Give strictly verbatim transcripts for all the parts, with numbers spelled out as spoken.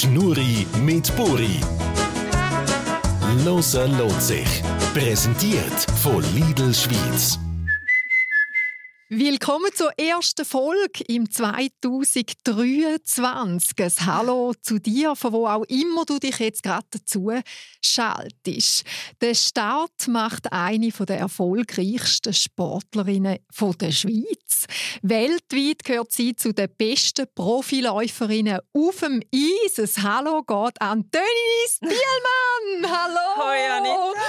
Schnurri mit Buri. Loser lohnt sich. Präsentiert von Lidl Schweiz. Willkommen zur ersten Folge im zwanzig dreiundzwanzig. Ein Hallo zu dir, von wo auch immer du dich jetzt gerade dazu schaltest. Der Start macht eine der erfolgreichsten Sportlerinnen der Schweiz. Weltweit gehört sie zu den besten Profiläuferinnen auf dem Eis. Ein Hallo geht an Denise Biellmann. Hallo! Hoi Anita!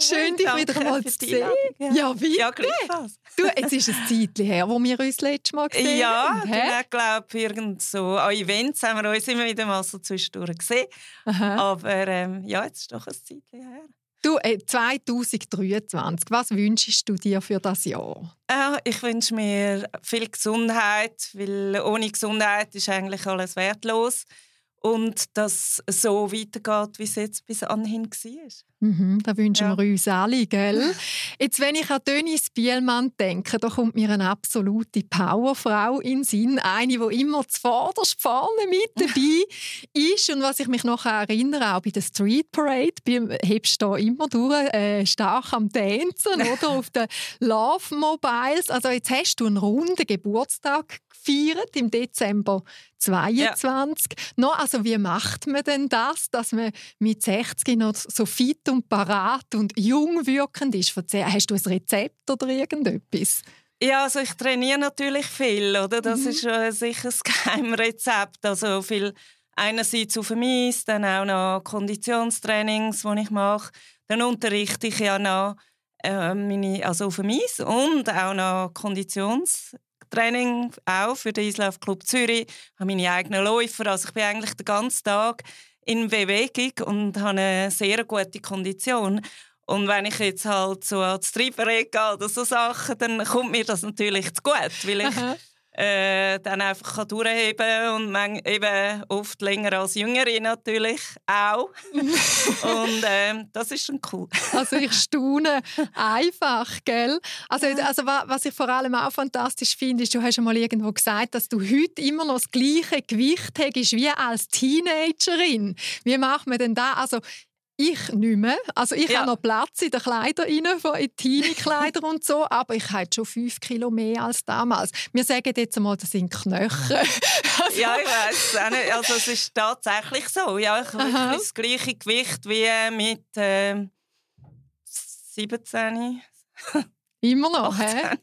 Schön, dich wieder mal zu sehen. Ja, wie? Ja, du, jetzt ist es her, wo wir uns letztes Mal gesehen haben. Ja, ich glaube, irgend so an Events haben wir uns immer wieder mal so zwischendurch gesehen. Aha. Aber ähm, ja, jetzt ist doch ein Zeitchen her. Du, äh, zwanzig dreiundzwanzig, was wünschst du dir für das Jahr? Äh, ich wünsche mir viel Gesundheit, weil ohne Gesundheit ist eigentlich alles wertlos. Und dass es so weitergeht, wie es jetzt bis anhin war. Mhm, das wünschen ja. wir uns alle, gell? Jetzt, wenn ich an Antoni Spielmann denke, da kommt mir eine absolute Powerfrau in den Sinn. Eine, die immer zuvorderst vorne mit dabei ist. Und was ich mich noch erinnere, auch bei der Street Parade, hebst du da immer durch, äh, stark am Tanzen, oder? Auf den Love Mobiles. Also jetzt hast du einen runden Geburtstag gefeiert, im Dezember zweiundzwanzig. Ja. No, also wie macht man denn das, dass man mit sechzig noch so fit und parat und jung wirkend ist? Hast du ein Rezept oder irgendetwas? Ja, also ich trainiere natürlich viel, oder? Das mhm. ist sicher das Geheimrezept. Also viel einerseits auf dem Eis, dann auch noch Konditionstrainings, die ich mache. Dann unterrichte ich ja noch äh, meine, also auf dem Eis und auch noch Konditions Training auch für den Eislaufclub Zürich. Ich habe meine eigenen Läufer. Also ich bin eigentlich den ganzen Tag in Bewegung und habe eine sehr gute Kondition. Und wenn ich jetzt halt so an die Streitparade gehe oder so Sachen, dann kommt mir das natürlich zu gut, weil ich äh, dann einfach durchheben kann und man, eben oft länger als Jüngere natürlich auch. Und äh, das ist schon cool. Also ich staune einfach, gell? Also, also was ich vor allem auch fantastisch finde, ist, du hast einmal irgendwo gesagt, dass du heute immer noch das gleiche Gewicht hast wie als Teenagerin. Wie macht man denn da? Also ich nicht mehr. Also ich ja. habe noch Platz in den Kleidern, in Teenie-Kleidern und so, aber ich habe schon fünf Kilo mehr als damals. Wir sagen jetzt einmal, das sind Knöchel. Also. Ja, ich weiss es auch nicht. Also es ist tatsächlich so. Ja, ich habe das gleiche Gewicht wie mit äh, siebzehn. Immer noch, hä?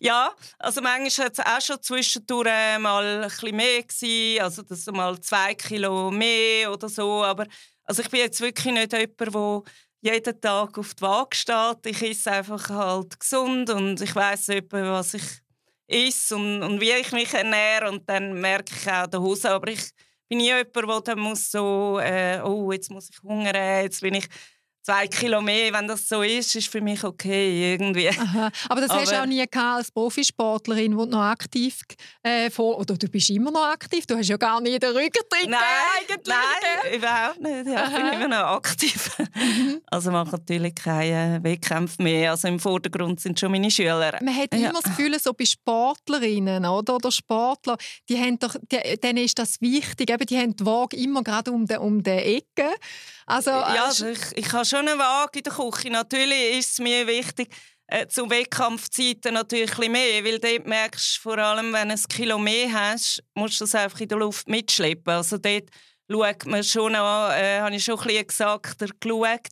Ja, also manchmal hat es auch schon zwischendurch mal ein bisschen mehr gewesen, also das mal zwei Kilo mehr oder so, aber also ich bin jetzt wirklich nicht jemand, der jeden Tag auf die Waage steht. Ich esse einfach halt gesund und ich weiss etwa, was ich esse und, und wie ich mich ernähre. Und dann merke ich auch die Hose. Aber ich bin nie jemand, der muss so, äh, oh, jetzt muss ich hungern, jetzt bin ich zwei Kilo mehr. Wenn das so ist, ist für mich okay irgendwie. Aha. Aber das Aber hast du auch nie gehabt als Profisportlerin, wo du noch aktiv äh, vor, oder du bist immer noch aktiv. Du hast ja gar nie den Rücktritt. Nein, eigentlich. Nein, überhaupt nicht. Ja, ich bin immer noch aktiv. Mhm. Also man hat natürlich keine Wettkämpfe mehr. Also im Vordergrund sind schon meine Schüler. Man hat ja. immer das Gefühl, so bei Sportlerinnen oder, oder Sportler, die haben doch, die, denen ist das wichtig. Eben, die haben die Waage immer gerade um die, um die Ecke. Also, ja, also ich, ich habe schon eine Waage in der Küche. Natürlich ist es mir wichtig, äh, zu Wettkampfzeiten natürlich mehr, weil dort merkst du, vor allem wenn du ein Kilo mehr hast, musst du das einfach in der Luft mitschleppen. Also dort schaut man schon an, äh, habe ich schon ein bisschen exakter geschaut,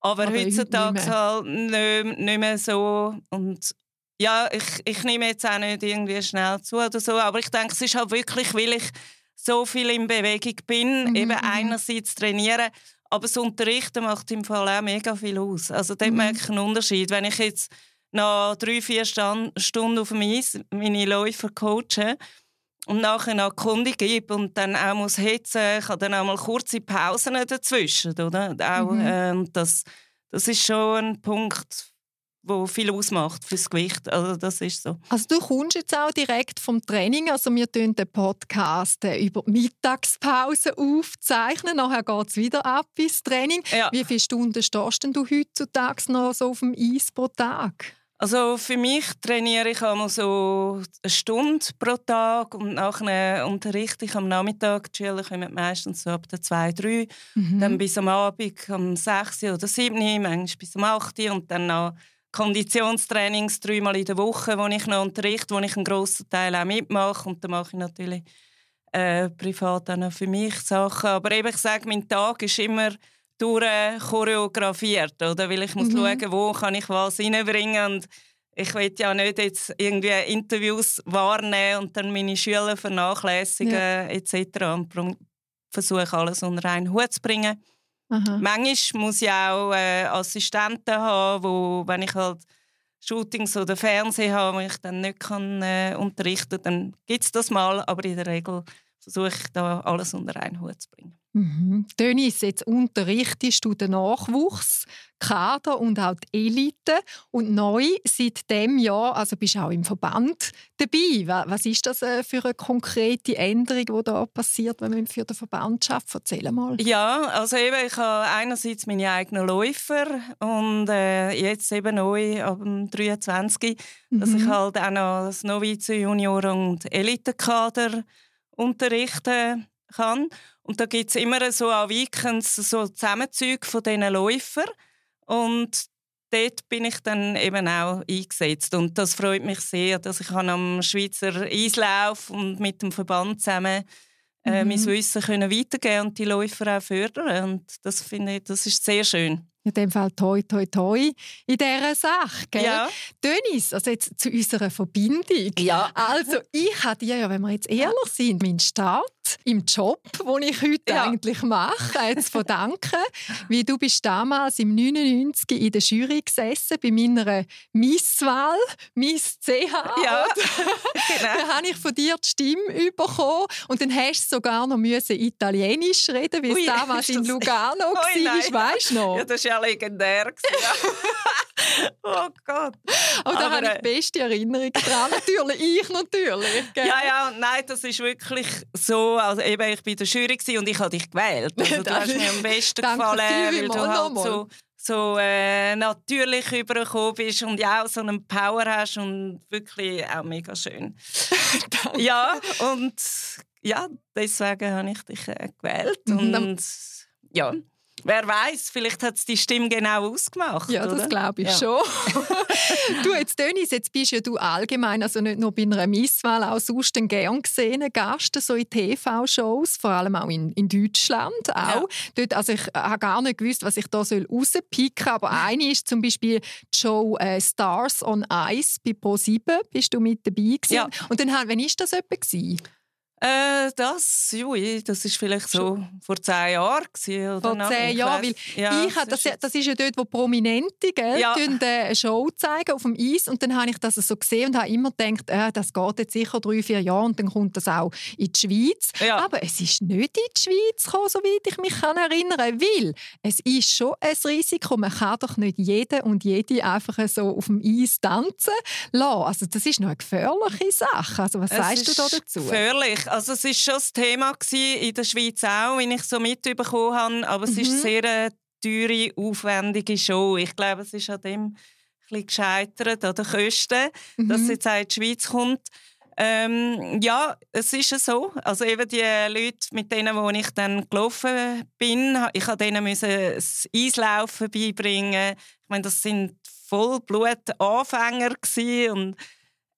aber, aber heutzutage nicht halt nicht, nicht mehr so. Und ja, ich, ich nehme jetzt auch nicht irgendwie schnell zu oder so, aber ich denke, es ist halt wirklich, weil ich so viel in Bewegung bin, mm-hmm. eben einerseits trainieren, aber das Unterrichten macht im Fall auch mega viel aus. Also dort mhm. merke ich einen Unterschied. Wenn ich jetzt nach drei, vier Stunden auf dem Eis meine Läufer coache und nachher noch Kunde gebe und dann auch muss hetzen, ich habe dann auch mal kurze Pausen dazwischen. Oder? Auch, mhm. ähm, das, das ist schon ein Punkt, wo viel ausmacht fürs Gewicht. Also das ist so. Also du kommst jetzt auch direkt vom Training. Also wir tun den Podcast über die Mittagspause aufzeichnen. Nachher geht es wieder ab ins Training. Ja. Wie viele Stunden stehst denn du heutzutage noch so auf dem Eis pro Tag? Also für mich trainiere ich einmal so eine Stunde pro Tag und nachher unterrichte ich am Nachmittag. Die Schüler kommen meistens so ab der zwei, drei, mhm. dann bis am Abend um sechs oder sieben, manchmal bis um acht und dann noch Konditionstrainings dreimal in der Woche, wo ich noch unterrichte, wo ich einen grossen Teil auch mitmache. Und dann mache ich natürlich äh, privat auch noch für mich Sachen. Aber eben, ich sage, mein Tag ist immer durchchoreografiert, oder? Weil ich muss mhm. schauen, wo kann ich was reinbringen. Und ich will ja nicht jetzt irgendwie Interviews wahrnehmen und dann meine Schüler vernachlässigen ja. et cetera. Und versuche, alles unter einen Hut zu bringen. Aha. Manchmal muss ich auch äh, Assistenten haben, wo, wenn ich halt Shootings oder Fernsehen habe, wo ich dann nicht kann, äh, unterrichten kann, dann gibt es das mal, aber in der Regel versuche ich da alles unter einen Hut zu bringen. Mhm. Denise, jetzt unterrichtest du den Nachwuchs, Kader und auch die Elite und neu seit diesem Jahr, also bist du auch im Verband dabei. Was ist das für eine konkrete Änderung, die da passiert, wenn man für den Verband arbeitet? Erzähl mal. Ja, also eben, ich habe einerseits meine eigenen Läufer und äh, jetzt eben neu ab dem dreiundzwanzig, mhm. dass ich halt auch noch das Novizen, Junioren und Elitekader unterrichten kann. Und da gibt es immer so an Weekends so Zusammenzüge von diesen Läufern. Und dort bin ich dann eben auch eingesetzt. Und das freut mich sehr, dass ich am Schweizer Eislauf und mit dem Verband zusammen äh, mhm. mein Wissen können weitergeben und die Läufer auch fördern. Und das finde ich, das ist sehr schön. In dem Fall toi, toi, toi in dieser Sache. Gell? Ja. Denise, also jetzt zu unserer Verbindung. Ja. Also ich habe dir ja, wenn wir jetzt ehrlich sind, meinen Start im Job, den ich heute ja. eigentlich mache, jetzt von danken, weil du bist damals im neunundneunzig in der Jury gesessen, bei meiner Misswahl, Miss-C H. Ja, genau. Da habe ich von dir die Stimme bekommen und dann hast du sogar noch müssen Italienisch reden, weil es damals in Lugano war, weisst du noch? Ja, das war ja legendär. Oh Gott. Aber da habe ich die beste Erinnerung dran. Natürlich, ich natürlich. Gell? Ja, ja, nein, das ist wirklich so. Also eben, ich war in der Jury und ich habe dich gewählt. Also, du hast mir am besten gefallen, weil du halt so, so äh, natürlich rübergekommen bist und ja, auch so einen Power hast und wirklich auch mega schön. Ja, und ja, deswegen habe ich dich äh, gewählt. Und, und ja. Wer weiß, vielleicht hat es die Stimme genau ausgemacht. Ja, das glaube ich ja. schon. Du, jetzt, Denise, jetzt bist ja du allgemein, also nicht nur bei einer Misswahl, auch sonst ein gern gesehener Gast so in T V-Shows, vor allem auch in, in Deutschland. Auch. Ja. Dort, also ich habe gar nicht gewusst, was ich da rauspicken soll, aber eine ist zum Beispiel die Show äh, Stars on Ice bei ProSieben. Bist du mit dabei gewesen? Ja. Und dann, wann war das etwa gewesen? Äh, das, jui, das ist vielleicht so vor zehn Jahren gewesen, oder? Vor zehn Jahren, weil ja, ich das, ist das ist ja dort, wo Prominente, gell, ja. eine Show zeigen auf dem Eis und dann habe ich das so gesehen und habe immer gedacht, äh, das geht jetzt sicher drei, vier Jahre und dann kommt das auch in die Schweiz. Ja. Aber es ist nicht in die Schweiz gekommen, soweit ich mich kann erinnern, weil es ist schon ein Risiko, man kann doch nicht jeden und jede einfach so auf dem Eis tanzen lassen. Also das ist noch eine gefährliche Sache. Also was es sagst du da dazu? Gefährlich. Also es war schon das Thema in der Schweiz auch, wenn ich so mitbekommen habe, aber es mhm. ist eine sehr teure, aufwendige Show. Ich glaube, es ist an dem ein bisschen gescheitert, an den Kosten, mhm. dass sie jetzt auch in die Schweiz kommt. Ähm, ja, es ist ja so. Also eben die Leute, mit denen wo ich dann gelaufen bin, ich musste denen das Eislaufen beibringen. Ich meine, das waren Vollblut-Anfänger und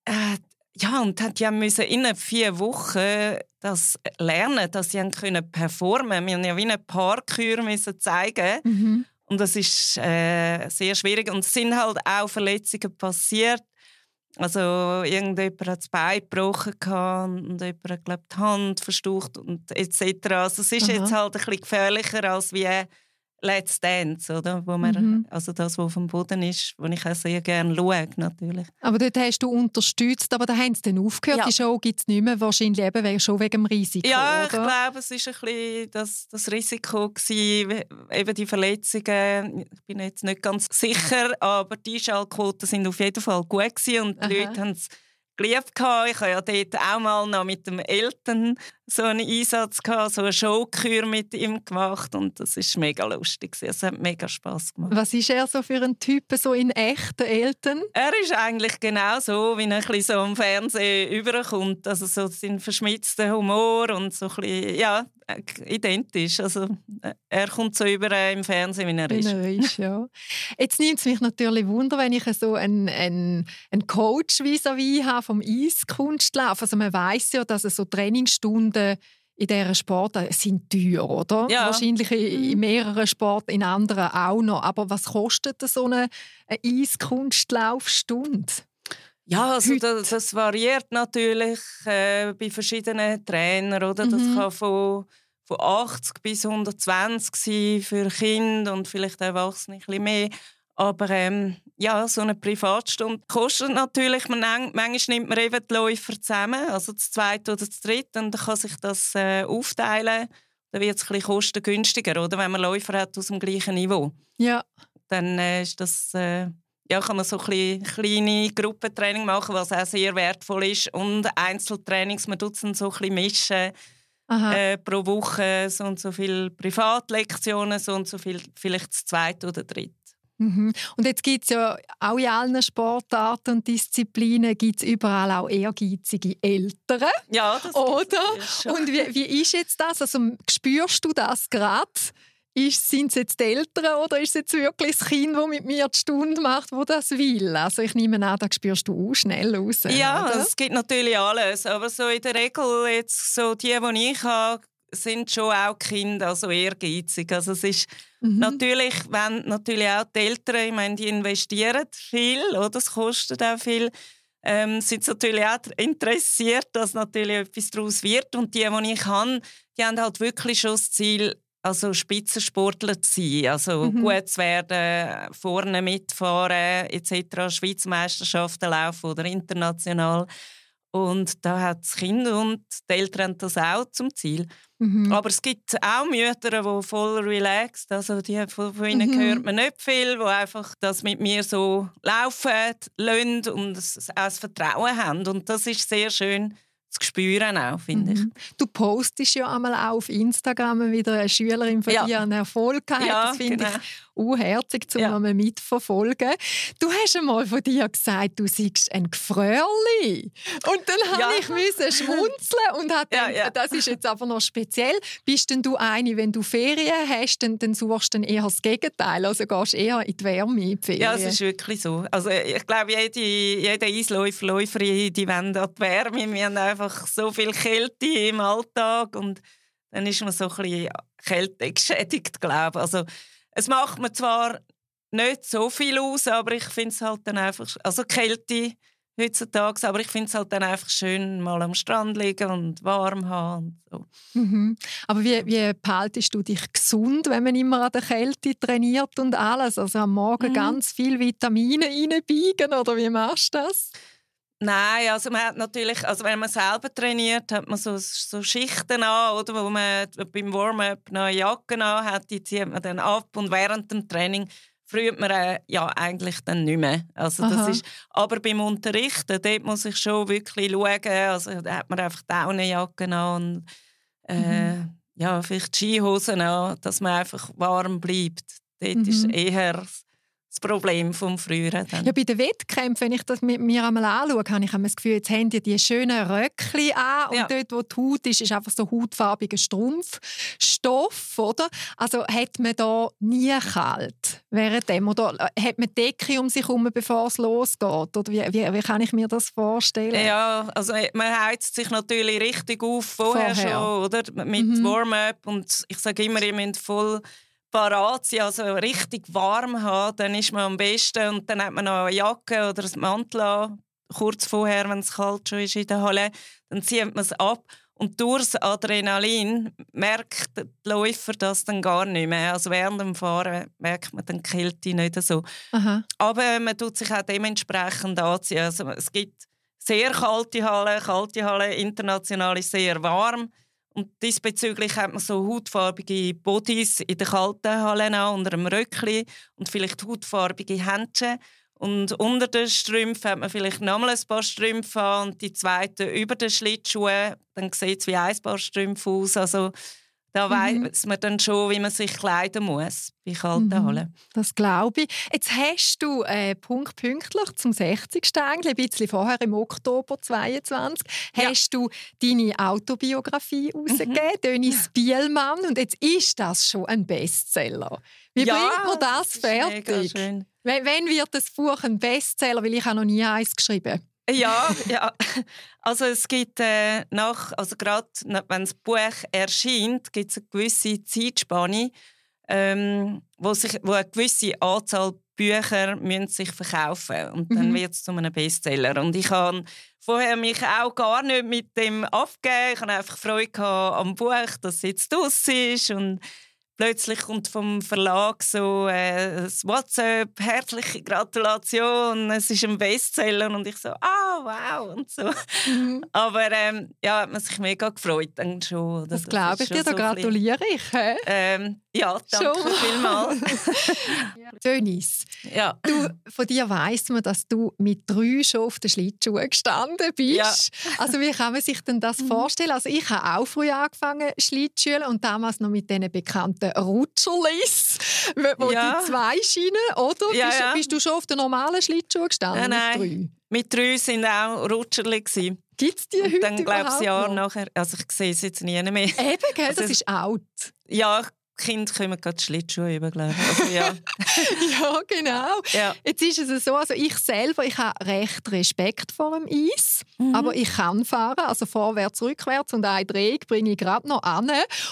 äh, ja, und die mussten innerhalb vier Wochen das lernen, dass sie performen konnten. Wir mussten ja wie eine Parkour zeigen. Mhm. Und das ist äh, sehr schwierig. Und es sind halt auch Verletzungen passiert. Also irgendjemand hat das Bein gebrochen und jemand hat, glaub, die Hand verstaucht und et cetera. Also es ist Aha. jetzt halt ein bisschen gefährlicher als wie Let's Dance, oder? Wo man, mhm. also das, was auf dem Boden ist, was ich auch sehr gerne schaue, natürlich. Aber dort hast du unterstützt, aber da haben sie dann aufgehört. Ja. Die Show gibt es nicht mehr, wahrscheinlich eben schon wegen dem Risiko, ja, oder? Ja, ich glaube, es war ein bisschen das, das Risiko gewesen, eben die Verletzungen. Ich bin jetzt nicht ganz sicher, aber die Einschaltquoten waren auf jeden Fall gut gewesen und die Aha. Leute haben es geliebt. Ich habe ja dort auch mal noch mit dem Eltern so einen Einsatz gehabt, so eine Showkür mit ihm gemacht und das war mega lustig. Es hat mega Spass gemacht. Was ist er so für ein Typ, so in echten Eltern? Er ist eigentlich genau so, wie er ein so im Fernsehen rüberkommt. Also so seinen verschmitzten Humor und so ein bisschen, ja, identisch. Also er kommt so über im Fernsehen, wie er ist. Wie er ist, ja. Jetzt nimmt es mich natürlich Wunder, wenn ich so einen, einen, einen Coach vis-à-vis habe vom Eiskunstlauf. Also man weiss ja, dass es so Trainingsstunden in dieser Sportart sind teuer, oder? Ja. Wahrscheinlich in mehreren Sporten, in anderen auch noch. Aber was kostet so eine, eine Eiskunstlaufstunde? Ja, also das, das variiert natürlich äh, bei verschiedenen Trainern, oder? Das mhm. kann von, von achtzig bis hundertzwanzig sein für Kinder und vielleicht Erwachsene ein bisschen mehr. Aber ähm, ja, so eine Privatstunde kostet natürlich, man, manchmal nimmt man eben die Läufer zusammen, also das zweite oder das dritte, und dann kann sich das äh, aufteilen. Dann wird es ein bisschen kostengünstiger, oder? Wenn man Läufer hat aus dem gleichen Niveau. Ja. Dann äh, ist das, äh, ja, kann man so ein kleine Gruppentraining machen, was auch sehr wertvoll ist. Und Einzeltrainings, man tut es dann so ein bisschen mischen. Äh, pro Woche so und so viele Privatlektionen, so und so viel, vielleicht das zweite oder dritte. Mhm. Und jetzt gibt es ja auch in allen Sportarten und Disziplinen gibt's überall auch ehrgeizige Eltern. Ja, das oder? Ist schon. Und wie, wie ist jetzt das? Also, spürst du das gerade? Sind es jetzt die Eltern oder ist es jetzt wirklich das Kind, das mit mir die Stunde macht, das das will? Also ich nehme an, da spürst du auch schnell raus. Ja, es gibt natürlich alles. Aber so in der Regel, jetzt so die, die ich habe, sind schon auch Kinder, also ehrgeizig. Also es ist mhm. natürlich, wenn natürlich auch die Eltern, ich meine, die investieren viel, oder? Das kostet auch viel. Ähm, sind natürlich auch interessiert, dass natürlich etwas daraus wird. Und die, die ich habe, die haben halt wirklich schon das Ziel, also Spitzensportler zu sein, also mhm. gut zu werden, vorne mitfahren et cetera, Schweizer Meisterschaften laufen oder international. Und da hat das Kind und die Eltern das auch zum Ziel. Mhm. Aber es gibt auch Mütter, die voll relaxed, also die, von ihnen mhm. hört man nicht viel, die einfach das mit mir so laufen lassen und auch das Vertrauen haben. Und das ist sehr schön zu spüren auch, finde ich. Mm-hmm. Du postest ja einmal auch auf Instagram wieder eine Schülerin von ja. dir einen Erfolg gehabt. Ja, das finde genau. ich unherzig, um ja. einmal mitverfolgen. Du hast einmal von dir gesagt, du seist ein Gfrörli. Und dann habe ja. ich müssen schmunzeln und habe gedacht, ja, ja. das ist jetzt aber noch speziell. Bist denn du eine, wenn du Ferien hast, dann, dann suchst du eher das Gegenteil, also gehst eher in die Wärme in die Ferien. Ja, es ist wirklich so. Also ich glaube, jede, jede Eisläufer, Läuferin, die wollen an die Wärme. Wir haben einfach so viel Kälte im Alltag und dann ist man so ein bisschen kältegeschädigt, glaube ich. Also, es macht mir zwar nicht so viel aus, aber ich finde es halt dann einfach, also Kälte heutzutage, aber ich finde es halt dann einfach schön, mal am Strand liegen und warm haben. Und so. Mhm. Aber wie, wie behaltest du dich gesund, wenn man immer an der Kälte trainiert und alles? Also am Morgen mhm. ganz viel Vitamine reinbiegen, oder wie machst du das? Nein, also man hat natürlich, also wenn man selber trainiert, hat man so, so Schichten an, oder, wo man beim Warm-up noch eine Jacke an hat, die zieht man dann ab und während dem Training friert man äh, ja eigentlich dann nicht mehr. Also das ist, aber beim Unterrichten, dort muss ich schon wirklich schauen, also da hat man einfach Daunenjacke an und äh, mhm. ja, vielleicht Skihosen an, dass man einfach warm bleibt. Dort mhm. ist eher das Problem vom Früheren. Ja, bei den Wettkämpfen, wenn ich das mit mir einmal anschaue, habe ich das Gefühl, jetzt haben die diese schönen Röckchen an und ja. dort, wo die Haut ist, ist einfach so hautfarbiger Strumpfstoff, oder? Also hat man da nie kalt währenddem? Oder hat man Decke um sich herum, bevor es losgeht? Oder wie, wie, wie kann ich mir das vorstellen? Ja, also man heizt sich natürlich richtig auf vorher, vorher. schon, oder? Mit mhm. Warm-up und ich sage immer, ihr müsst voll parat sein, also richtig warm haben, dann ist man am besten und dann hat man noch eine Jacke oder einen Mantel an, kurz vorher, wenn es kalt schon ist in der Halle, dann zieht man es ab und durch das Adrenalin merkt der Läufer das dann gar nicht mehr. Also während dem Fahren merkt man dann die Kälte nicht so. Aha. Aber man tut sich auch dementsprechend anziehen. Also es gibt sehr kalte Hallen, kalte Hallen, international ist sehr warm. Und diesbezüglich hat man so hautfarbige Bodies in der kalten Halle an, unter einem Röckli und vielleicht hautfarbige Händchen. Und unter den Strümpfen hat man vielleicht nochmal ein paar Strümpfe an und die zweiten über den Schlittschuhen. Dann sieht es wie ein paar Strümpfe aus. Also da mhm. weiss man dann schon, wie man sich kleiden muss bei kalten mhm. Hallen. Das glaube ich. Jetzt hast du äh, punkt pünktlich zum sechzigsten ein bisschen vorher, im Oktober zweiundzwanzig, ja. hast du deine Autobiografie herausgegeben, mhm. Denise Biellmann. Und jetzt ist das schon ein Bestseller. Wie ja, bringt man das, das fertig? Schön. Wenn, wenn wird das Buch ein Bestseller? Weil ich habe noch nie eins geschrieben. Ja, ja. Also es gibt äh, nach, also gerade wenn das Buch erscheint, gibt es eine gewisse Zeitspanne, ähm, wo, sich, wo eine gewisse Anzahl Bücher müssen sich verkaufen und dann mhm. wird es zu einem Bestseller. Und ich habe vorher mich auch gar nicht mit dem abgegeben. Ich hatte einfach Freude am Buch, dass es jetzt draus ist und plötzlich kommt vom Verlag so äh, das WhatsApp, herzliche Gratulation, es ist ein Bestseller. Und ich so, ah, wow, und so. Mhm. Aber ähm, ja, hat man sich mega gefreut dann schon. Das, das glaube ich dir, da so gratuliere ich. Ähm, ja, danke schon. Vielmals. Denise, ja. du, von dir weiss man, dass du mit drei schon auf den Schlittschuhen gestanden bist. Ja. Also wie kann man sich denn das vorstellen? Also ich habe auch früh angefangen Schlittschuhen und damals noch mit diesen bekannten Rutscherlis, wo ja. die zwei Schienen, oder? Ja, bist, ja. bist du schon auf den normalen Schlittschuhen gestanden? Ja, mit drei? Mit drei sind auch Rutscherli gsi. Gibt es die und heute dann, überhaupt ich, Jahr nachher, also ich sehe es jetzt nie mehr. Eben, gell? Also, das ist alt. Ja, Kinder kommen gerade die Schlittschuhe über, glaube ich. Also, ja. ja, genau. Ja. Jetzt ist es so, also ich selber, ich habe recht Respekt vor dem Eis, mhm. aber ich kann fahren, also vorwärts, rückwärts und einen Dreh bringe ich gerade noch an.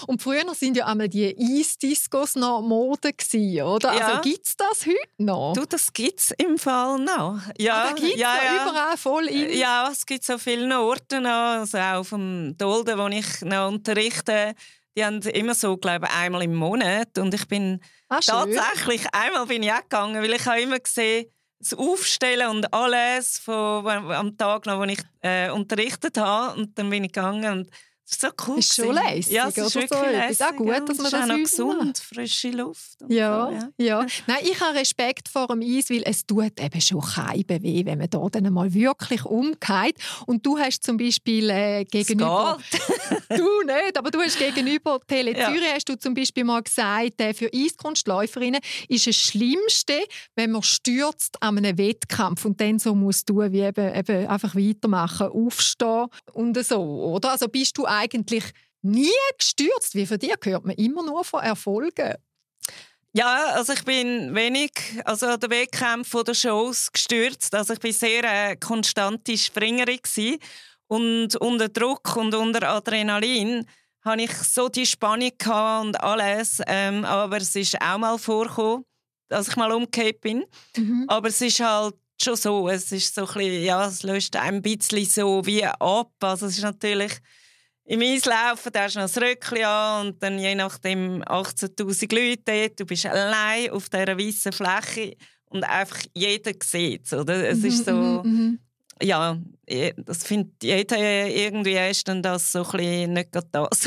Und früher waren ja einmal die Eisdiscos noch Mode gewesen, oder? Ja. Also gibt es das heute noch? Du, das gibt es im Fall noch. Ja, ah, da gibt es ja, ja, ja überall voll in. Ja, es gibt so viele Orte noch, also auch auf dem Dolden, wo ich noch unterrichte. Die haben immer so, glaube ich, einmal im Monat. Und ich bin ah, tatsächlich, einmal bin ich auch gegangen, weil ich habe immer gesehen, das Aufstellen und alles von, am Tag noch, wo ich äh, unterrichtet habe. Und dann bin ich gegangen und es war so cool. Es ist schon lässig. Ja, es ist wirklich so lässig. Es ist auch gut, dass man das auch noch gesund macht. Frische Luft. Und ja, so, ja. ja. Nein, ich habe Respekt vor dem Eis, weil es tut eben schon keinem weh, wenn man da dann mal wirklich umgeht. Und du hast zum Beispiel äh, gegenüber... du nicht, aber du hast gegenüber Tele Zürich, ja. hast du zum Beispiel mal gesagt, äh, für Eiskunstläuferinnen ist das Schlimmste, wenn man stürzt an einem Wettkampf und dann so muss tun, wie eben, eben einfach weitermachen, aufstehen und so, oder? Also bist du eigentlich nie gestürzt, wie von dir hört man immer nur von Erfolgen. Ja, also ich bin wenig also an den Wettkämpfen oder Shows gestürzt. Also ich war sehr äh, konstante Springerin gewesen. Und unter Druck und unter Adrenalin hatte ich so die Spannung und alles. Ähm, aber es ist auch mal vorgekommen, dass ich mal umgekehrt bin. Mhm. Aber es ist halt schon so. Es ist so ein bisschen, ja, es löst ein bisschen so wie ab. Also es ist natürlich im Eislaufen, da hast du noch das Röckchen an und dann je nachdem achtzehntausend Leute, du bist allein auf dieser weißen Fläche und einfach jeder sieht es, oder? Es ist so, mm-hmm. ja, das findet jeder irgendwie, ist dann das so ein bisschen nicht gerade das.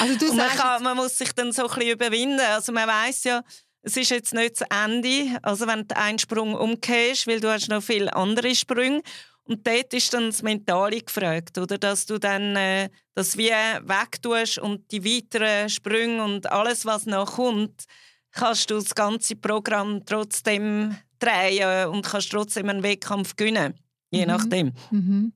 Also du man, kann, man muss sich dann so ein bisschen überwinden, also man weiss ja, es ist jetzt nicht das Ende, also wenn du einen Sprung umkehrst, weil du hast noch viele andere Sprünge. Und dort ist dann das Mentale gefragt, oder? Dass du dann äh, das wie wegtust und die weiteren Sprünge und alles, was noch kommt, kannst du das ganze Programm trotzdem drehen und kannst trotzdem einen Wettkampf gewinnen, je mhm. nachdem. Mhm.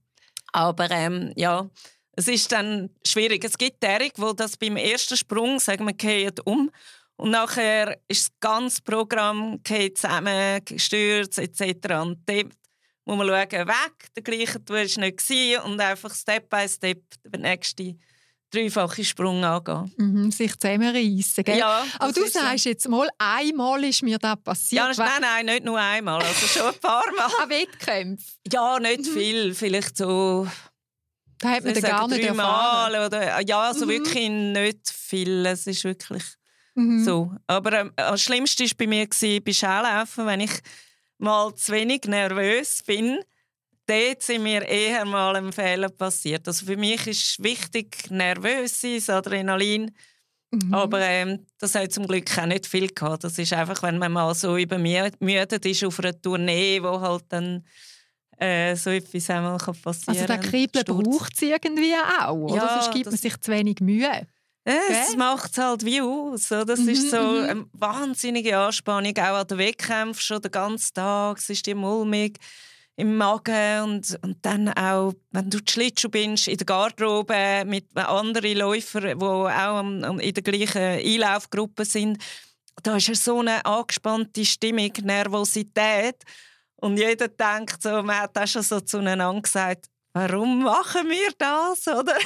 Aber ähm, ja, es ist dann schwierig. Es gibt derige, wo das beim ersten Sprung, sagen wir, gehen um. Und nachher ist das ganze Programm geht zusammen, gestürzt et cetera. Und muss man schauen, weg, der gleiche Tour war nicht und einfach Step by Step den nächsten dreifachen Sprung angehen. Mhm, sich zusammenreissen, gell? Ja, aber du sagst so. Jetzt mal, einmal ist mir das passiert. Ja, das nein, nein, nicht nur einmal, also schon ein paar Mal. An Wettkämpfen? Ja, nicht viel, vielleicht so... Da hat man gar nicht erfahren. Mal oder, ja, also mhm. wirklich nicht viel, es ist wirklich mhm. so. Aber ähm, das Schlimmste war bei mir gewesen, bei Schaulaufen, wenn ich mal zu wenig nervös bin, dort sind mir eher mal ein Fehler passiert. Also für mich ist wichtig, nervös sein, Adrenalin Mhm. Aber ähm, das hat zum Glück auch nicht viel gehabt. Das ist einfach, wenn man mal so übermüdet ist auf einer Tournee, wo halt dann äh, so etwas einmal passieren kann. Also den Kribbeln braucht es irgendwie auch, oder? Ja, sonst gibt man sich zu wenig Mühe. Es macht es halt wie aus. Das mhm, ist so eine wahnsinnige Anspannung, auch an den Wettkämpfen schon den ganzen Tag. Es ist die mulmig im Magen und, und dann auch, wenn du Schlittschuh bist, in der Garderobe mit anderen Läufern, die auch in der gleichen Einlaufgruppe sind. Da ist ja so eine angespannte Stimmung, Nervosität. Und jeder denkt so, man hat auch schon so zueinander gesagt, warum machen wir das, oder?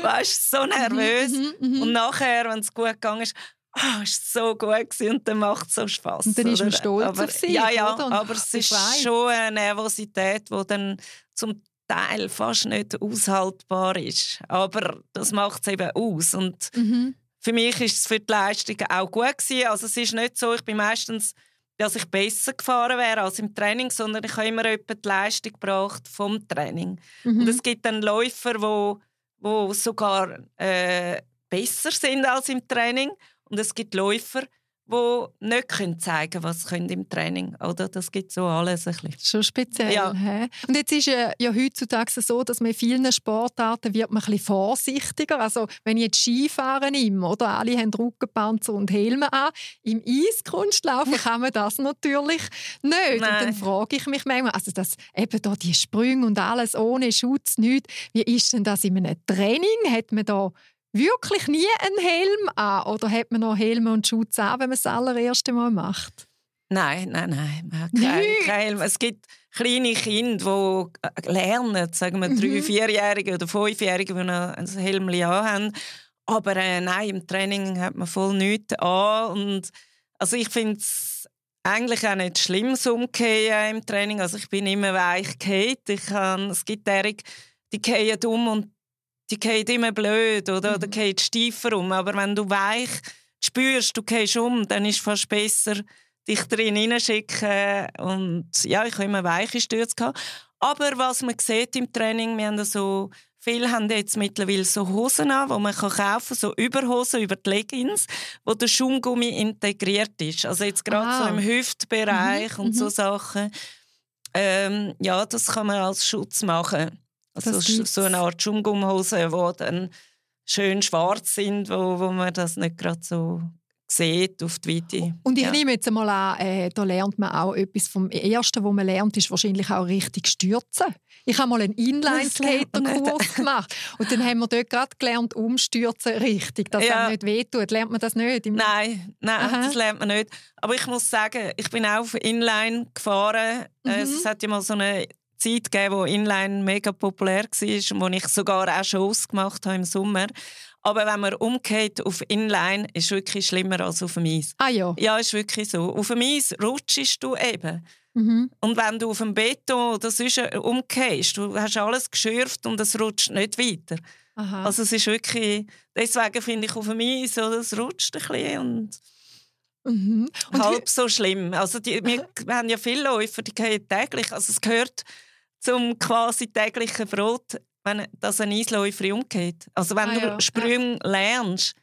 Weißt du, so nervös. Und nachher, wenn es gut gegangen ist, oh, ist so gut gewesen und dann macht es so Spass. Und dann ist man oder? stolz aber, auf sich. Ja, ja, oder? aber es ist frei. schon eine Nervosität, die dann zum Teil fast nicht aushaltbar ist. Aber das macht es eben aus. Und mhm. für mich war es für die Leistung auch gut gewesen. Also es ist nicht so, ich bin meistens... dass ich besser gefahren wäre als im Training, sondern ich habe immer etwa die Leistung gebracht vom Training. Mhm. Und es gibt dann Läufer, die wo, wo sogar äh, besser sind als im Training. Und es gibt Läufer, die nicht können zeigen, was sie im Training können. Oder? Das gibt so alles ein bisschen. Schon speziell. Ja. He? Und jetzt ist äh, ja heutzutage so, dass man in vielen Sportarten wird man ein bisschen vorsichtiger. Also wenn ich jetzt Skifahren nehme, oder? Alle haben Rückenpanzer und Helme an. Im Eiskunstlaufen kann man das natürlich nicht. Nein. Und dann frage ich mich manchmal, also das, eben da die Sprünge und alles ohne Schutz, nichts. Wie ist denn das in einem Training? Hat man da wirklich nie einen Helm an? Oder hat man noch Helme und Schutz an, wenn man es das allererste Mal macht? Nein, nein, nein. Man hat keinen Helm. Es gibt kleine Kinder, die lernen, sagen wir drei-, mhm. vierjährige oder fünfjährige, die noch ein Helm anhaben. Aber äh, nein, im Training hat man voll nichts an. Und, also ich finde es eigentlich auch nicht schlimm, das Umkehren im Training. Also ich bin immer weich gehalten. Ich kann, es gibt Leute, die gehen um und die fallen immer blöd oder, mhm. oder fallen steifer um. Aber wenn du weich spürst, du fällst um, dann ist es fast besser, dich drin hineinschicken. Und ja, ich habe immer weiche Stürze gehabt. Aber was man sieht im Training, wir haben so, viele haben jetzt mittlerweile so Hosen an, die man kaufen kann, so Überhosen, über die Leggings, wo der Schaumgummi integriert ist. Also jetzt gerade ah. so im Hüftbereich mhm. und so mhm. Sachen. Ähm, ja, das kann man als Schutz machen. Also so eine Art Schaumgummhose, die dann schön schwarz sind, wo, wo man das nicht gerade so sieht auf die Weite. Und ich ja. nehme jetzt einmal an, äh, da lernt man auch etwas vom Ersten, was man lernt, ist wahrscheinlich auch richtig stürzen. Ich habe mal einen Inline-Skater-Kurs gemacht und dann haben wir dort gerade gelernt, umstürzen richtig, dass ja. einem nicht wehtut. Lernt man das nicht? Nein, nein das lernt man nicht. Aber ich muss sagen, ich bin auch auf Inline gefahren. Mhm. Es hat ja mal so eine Zeit gegeben, wo Inline mega populär war und wo ich sogar auch Shows gemacht habe im Sommer. Aber wenn man umgeht auf Inline, ist es wirklich schlimmer als auf dem Eis. Ah ja? Ja, ist wirklich so. Auf dem Eis rutschst du eben. Mhm. Und wenn du auf dem Beton oder sonst umgehst, du hast alles geschürft und es rutscht nicht weiter. Aha. Also es ist wirklich... Deswegen finde ich auf dem Eis, oder, es rutscht ein bisschen und... Mhm. Und halb so schlimm. Also die, wir, wir haben ja viele Läufer, die gehen täglich. Also es gehört... zum quasi täglichen Brot, wenn das ein Eisläufer umgeht. Also wenn ah, du ja. Sprünge ja. lernst,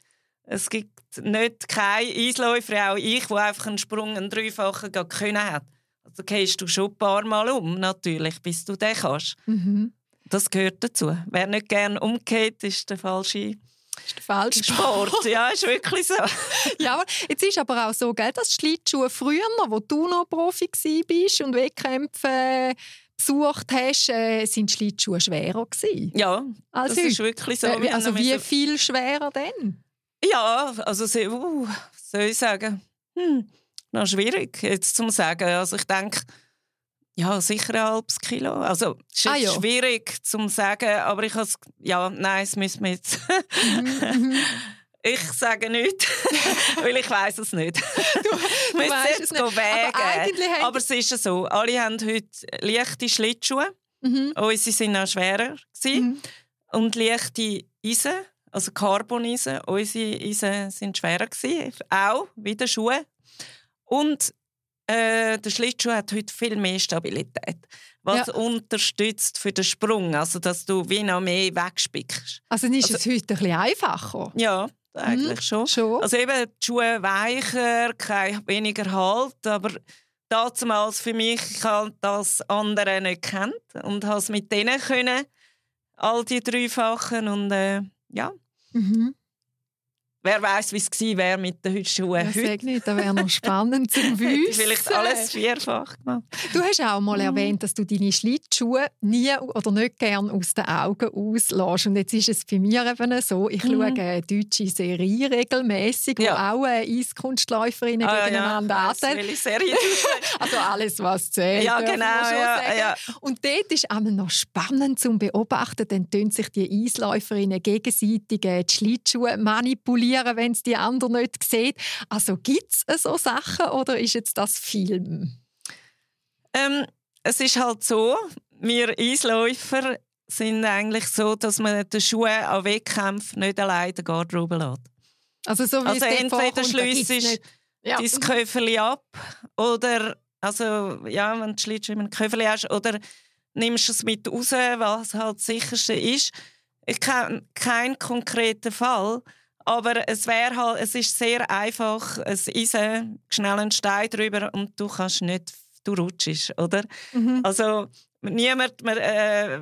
es gibt nicht keine Eisläufer, auch ich, der einfach einen Sprung, einen dreifachen können hat. Also gehst du schon ein paar Mal um, natürlich, bis du den kannst. Mhm. Das gehört dazu. Wer nicht gerne umgeht, ist der falsche... Das ist der falsche Sport. Sport. Ja, ist wirklich so. Ja, jetzt ist aber auch so, gell, dass Schlittschuhe früher, wo du noch Profi warst und Wettkämpfe besucht hast, äh, sind Schlittschuhe schwerer gewesen. Ja, als das heute. Ist wirklich so. Äh, also wie so viel schwerer denn? Ja, also uh, soll ich sagen, hm, noch schwierig jetzt zu sagen. Also ich denke, ja, sicher ein halbes Kilo. Also, es ist ah, ja. schwierig zu sagen, aber ich has, ja, nein, es müssen wir jetzt. Ich sage nichts, weil ich weiss es nicht. Du, du müssen jetzt es nicht. Wägen. Aber, aber es ist ja so, alle haben heute leichte Schlittschuhe. Mhm. Unsere waren auch schwerer. Mhm. Und leichte Eisen, also Carbon-Eisen. Unsere Eisen waren schwerer. Auch wie die Schuhe. Und Äh, der Schlittschuh hat heute viel mehr Stabilität, was ja. unterstützt für den Sprung, also dass du wie noch mehr wegspickst. Also ist also, es heute ein bisschen einfacher? Ja, eigentlich schon. schon. Also eben die Schuhe weicher, kein, weniger Halt, aber damals für mich, ich habe das andere nicht gekannt und habe es mit denen können, all die dreifachen und äh, ja. Mhm. Wer weiss, wie es gewesen wäre mit den Schuhen heute. Ich sage nicht, das wäre noch spannend zu wissen. Hätte vielleicht alles vierfach gemacht. Du hast auch mal mm. erwähnt, dass du deine Schlittschuhe nie oder nicht gern aus den Augen auslässt. Und jetzt ist es bei mir eben so, ich mm. schaue eine deutsche Serie regelmäßig, wo ja. auch Eiskunstläuferinnen ah, gegeneinander ja, antreten. Also alles, was zählt. Ja, genau. Ja, ja. Und dort ist es noch spannend zu beobachten, dann tun sich die Eisläuferinnen gegenseitig die Schlittschuhe manipulieren, wenn es die anderen nicht sieht. Also gibt es so Sachen oder ist jetzt das Film? Ähm, es ist halt so, wir Eisläufer sind eigentlich so, dass man den Schuhe an Wettkämpfen nicht allein in der Garderobe lässt. Also so wie also es entweder schliessest du dein Köfferli ab oder also, ja, wenn du Schlittschuhe in einem Köfferli hast oder nimmst es mit raus, was halt das Sicherste ist. Ich kenne keinen konkreten Fall, aber es wäre halt, es ist sehr einfach, es ist schnell einen Stein drüber und du kannst nicht, du rutschst, oder? Mhm. Also niemand, man, äh,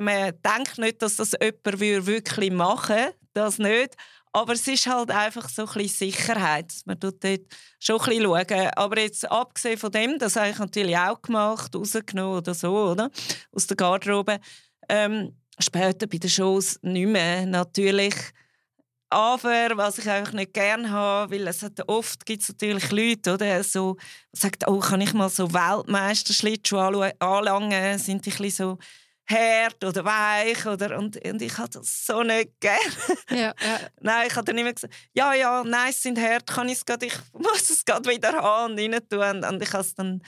man denkt nicht, dass das jemand wirklich machen würde, das nicht, aber es ist halt einfach so ein bisschen Sicherheit, man tut dort schon ein bisschen schauen, aber jetzt abgesehen von dem, das habe ich natürlich auch gemacht, rausgenommen oder so, oder? Aus der Garderobe, ähm, später bei den Shows nicht mehr, natürlich. Aber was ich einfach nicht gerne habe, weil es hat oft gibt's natürlich Leute, oder so sagt, oh, kann ich mal so Weltmeisterschlittschuhe anlangen, sind die ein bisschen so hart oder weich oder und, und ich habe das so nicht gerne. Ja, ja. Nein, ich habe dann immer gesagt, ja, ja, nein, es sind hart, kann ich's grad, ich muss es gerade wieder haben und rein tun und, und ich habe es dann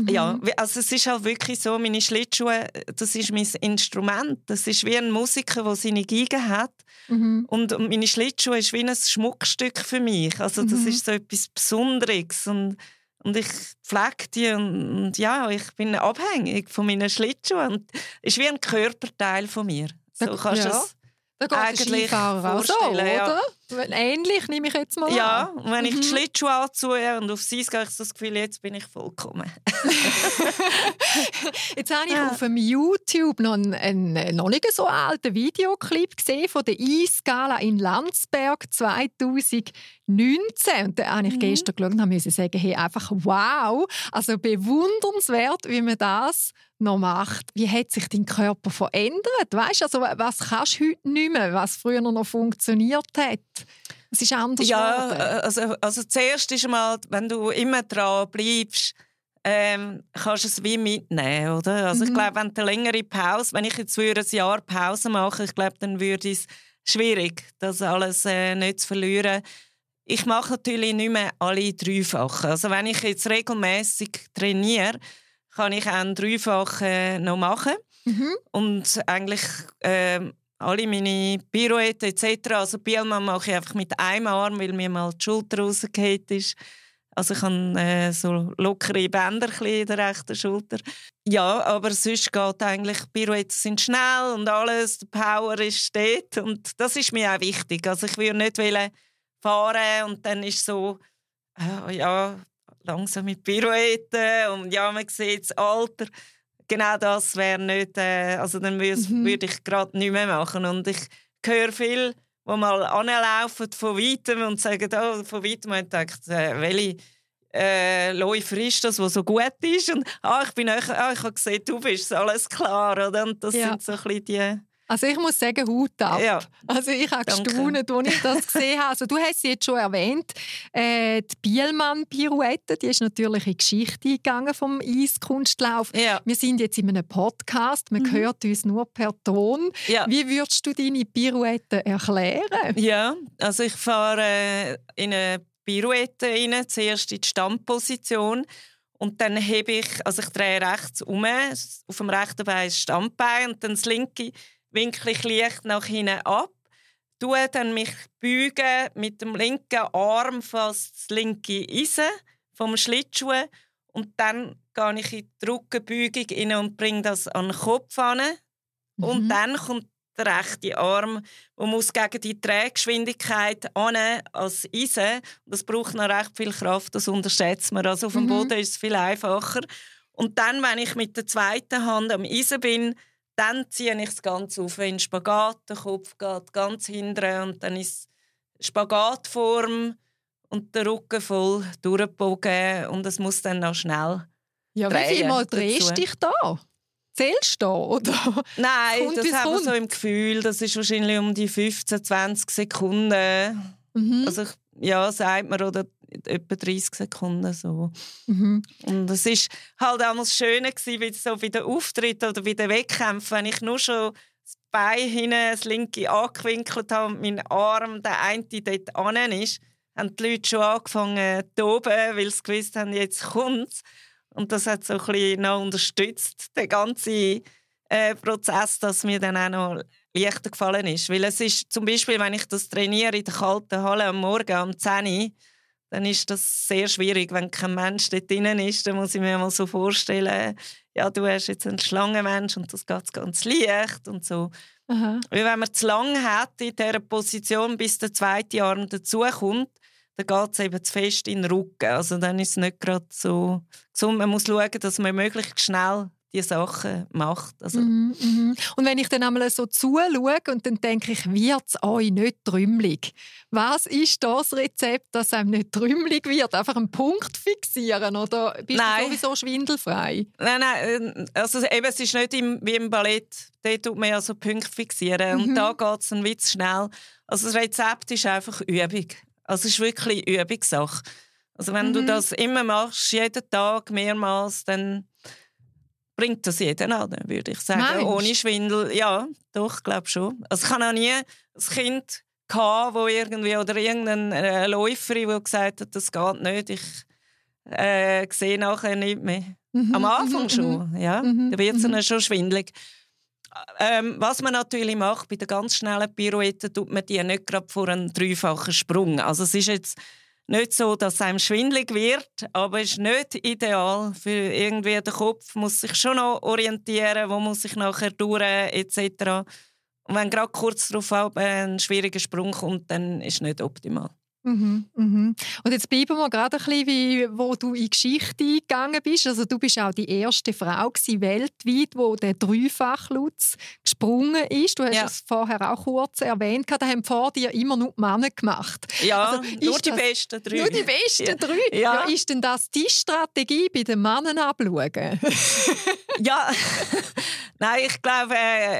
mhm. ja, also es ist halt wirklich so, meine Schlittschuhe, das ist mein Instrument. Das ist wie ein Musiker, der seine Geige hat. Mhm. Und meine Schlittschuhe ist wie ein Schmuckstück für mich. Also das mhm. ist so etwas Besonderes. Und, und ich pflege die und, und ja, ich bin abhängig von meinen Schlittschuhen. Und ist wie ein Körperteil von mir. So kannst du ja. es eigentlich vorstellen. So, ja. Oder? Ähnlich nehme ich jetzt mal ja, an. Ja, wenn ich mhm. die Schlittschuhe anziehe und aufs Eis gehe, habe ich so das Gefühl, jetzt bin ich vollkommen. Jetzt habe ich ja. auf dem YouTube noch einen, einen noch nicht so alten Videoclip gesehen von der Eisgala in Landsberg zweitausendneunzehn. Und da habe ich mhm. gestern geschaut und musste sagen, hey, einfach wow, also bewundernswert, wie man das noch macht. Wie hat sich dein Körper verändert? Weißt, also, was kannst du heute nicht mehr, was früher noch funktioniert hat? Es ist anders ja, geworden. Also, also zuerst ist einmal, wenn du immer dran bleibst, ähm, kannst du es wie mitnehmen. Oder? Also mhm. ich glaube, wenn du eine längere Pause, wenn ich jetzt ein Jahr Pause mache, ich glaube, dann würde es schwierig, das alles äh, nicht zu verlieren. Ich mache natürlich nicht mehr alle dreifachen. Also wenn ich jetzt regelmäßig trainiere, kann ich auch einen Dreifachen äh, noch machen. Mhm. Und eigentlich äh, alle meine Pirouette et cetera. Also Biellmann mache ich einfach mit einem Arm, weil mir mal die Schulter rausgefallen ist. Also ich habe äh, so lockere Bänder in der rechten Schulter. Ja, aber sonst geht eigentlich, Pirouetten sind schnell und alles, die Power ist dort. Und das ist mir auch wichtig. Also ich würde nicht wollen fahren und dann ist so, äh, ja, langsam mit Pirouetten und ja, man sieht das Alter. Genau das wäre nicht, äh, also dann mhm. würde ich gerade nicht mehr machen. Und ich höre viele, die mal anlaufen von Weitem und sagen, oh, von Weitem habe ich gedacht, äh, welche äh, Läufer ist das, die so gut ist? Und ah, ich, bin, ah, ich habe gesehen, du bist, alles klar. Oder? Und das ja. sind so ein bisschen die... Also ich muss sagen, Hut ab. Ja. Also ich habe gestaunt, als ich das gesehen habe. Also du hast sie jetzt schon erwähnt, äh, die Biellmann-Pirouette, die ist natürlich in die Geschichte eingegangen vom Eiskunstlauf. Ja. Wir sind jetzt in einem Podcast, man mhm. hört uns nur per Ton. Ja. Wie würdest du deine Pirouette erklären? Ja, also ich fahre in eine Pirouette rein, zuerst in die Standposition. Und dann hebe ich, also ich drehe rechts um, auf dem rechten Bein ist Standbein und dann das linke winkle ich leicht nach hinten ab, tue dann mich beugen, mit dem linken Arm fast das linke Eisen vom Schlittschuh und dann gehe ich in die Rückenbeugung rein und bringe das an den Kopf hin. Mhm. Und dann kommt der rechte Arm, der muss gegen die Drehgeschwindigkeit annehmen als Eisen. Das braucht noch recht viel Kraft, das unterschätzt man. Also auf dem mhm. Boden ist es viel einfacher. Und dann, wenn ich mit der zweiten Hand am Eisen bin, dann ziehe ich es ganz auf in Spagat. Der Kopf geht ganz hinten und dann ist Spagatform und der Rücken voll durchgebogen und es muss dann noch schnell ja, drehen. Wie viel Mal drehst du dich da? Zählst du da, oder? Nein, das, das habe ich so im Gefühl. Das ist wahrscheinlich um die fünfzehn, zwanzig Sekunden. Mhm. Also, ja, sagt man, oder etwa dreissig Sekunden. So. Mhm. Und es war halt damals schön, wie so bei den Auftritten oder bei den Wettkämpfen, wenn ich nur schon das Bein hinten, das linke angewinkelt habe und mein Arm, der eine, dort an ist, haben die Leute schon angefangen zu toben, weil sie gewusst haben, jetzt kommt es. Und das hat so ein bisschen noch unterstützt, den ganzen äh, Prozess, dass mir dann auch noch leichter gefallen ist. Weil es ist zum Beispiel, wenn ich das trainiere in der kalten Halle am Morgen, am zehn Uhr, dann ist das sehr schwierig, wenn kein Mensch dort drinnen ist. Dann muss ich mir mal so vorstellen, ja, du hast jetzt einen Schlangenmensch und das geht ganz leicht und so. Aha. Weil wenn man zu lange hat in dieser Position, bis der zweite Arm dazukommt, dann geht es eben zu fest in den Rücken. Also dann ist es nicht gerade so gesund. Man muss schauen, dass man möglichst schnell die Sachen macht. Also. Mm, mm. Und wenn ich dann einmal so zuschaue und dann denke ich, wird es euch nicht trümmelig? Was ist das Rezept, dass einem nicht trümmelig wird? Einfach einen Punkt fixieren oder bist nein. du sowieso schwindelfrei? Nein, nein, also eben, es ist nicht im, wie im Ballett. Da tut man ja so Punkte fixieren mm-hmm. und da geht es dann witz schnell. Also das Rezept ist einfach Übung. Also es ist wirklich eine Übungssache. Also wenn mhm. du das immer machst, jeden Tag, mehrmals, dann bringt das jeden an, würde ich sagen. Meinst? Ohne Schwindel, ja, doch, ich glaube schon. Also ich hatte auch nie ein Kind gehabt, wo irgendwie, oder irgendeine Läuferin, die gesagt hat, das geht nicht, ich äh, sehe nachher nicht mehr. Mhm. Am Anfang mhm. schon, ja, mhm. da wird es mhm. dann schon schwindelig. Ähm, was man natürlich macht, bei den ganz schnellen Pirouetten tut man die nicht gerade vor einen dreifachen Sprung. Also es ist jetzt nicht so, dass es einem schwindelig wird, aber es ist nicht ideal. Für irgendwie der Kopf muss sich schon noch orientieren, wo muss ich nachher durch et cetera. Und wenn gerade kurz darauf ein schwieriger Sprung kommt, dann ist es nicht optimal. Mhm, mhm. Und jetzt bleiben wir gerade ein bisschen, wie, wo du in Geschichte eingegangen bist. Also du bist auch die erste Frau gewesen, weltweit, die der Dreifachlutz gesprungen ist. Du hast ja. es vorher auch kurz erwähnt. Da haben vor dir immer nur die Männer gemacht. Ja, also, nur die das, besten drei. Nur die besten ja. drei. Ja. Ja, ist denn das die Strategie bei den Männern abschauen? ja, nein, ich glaube,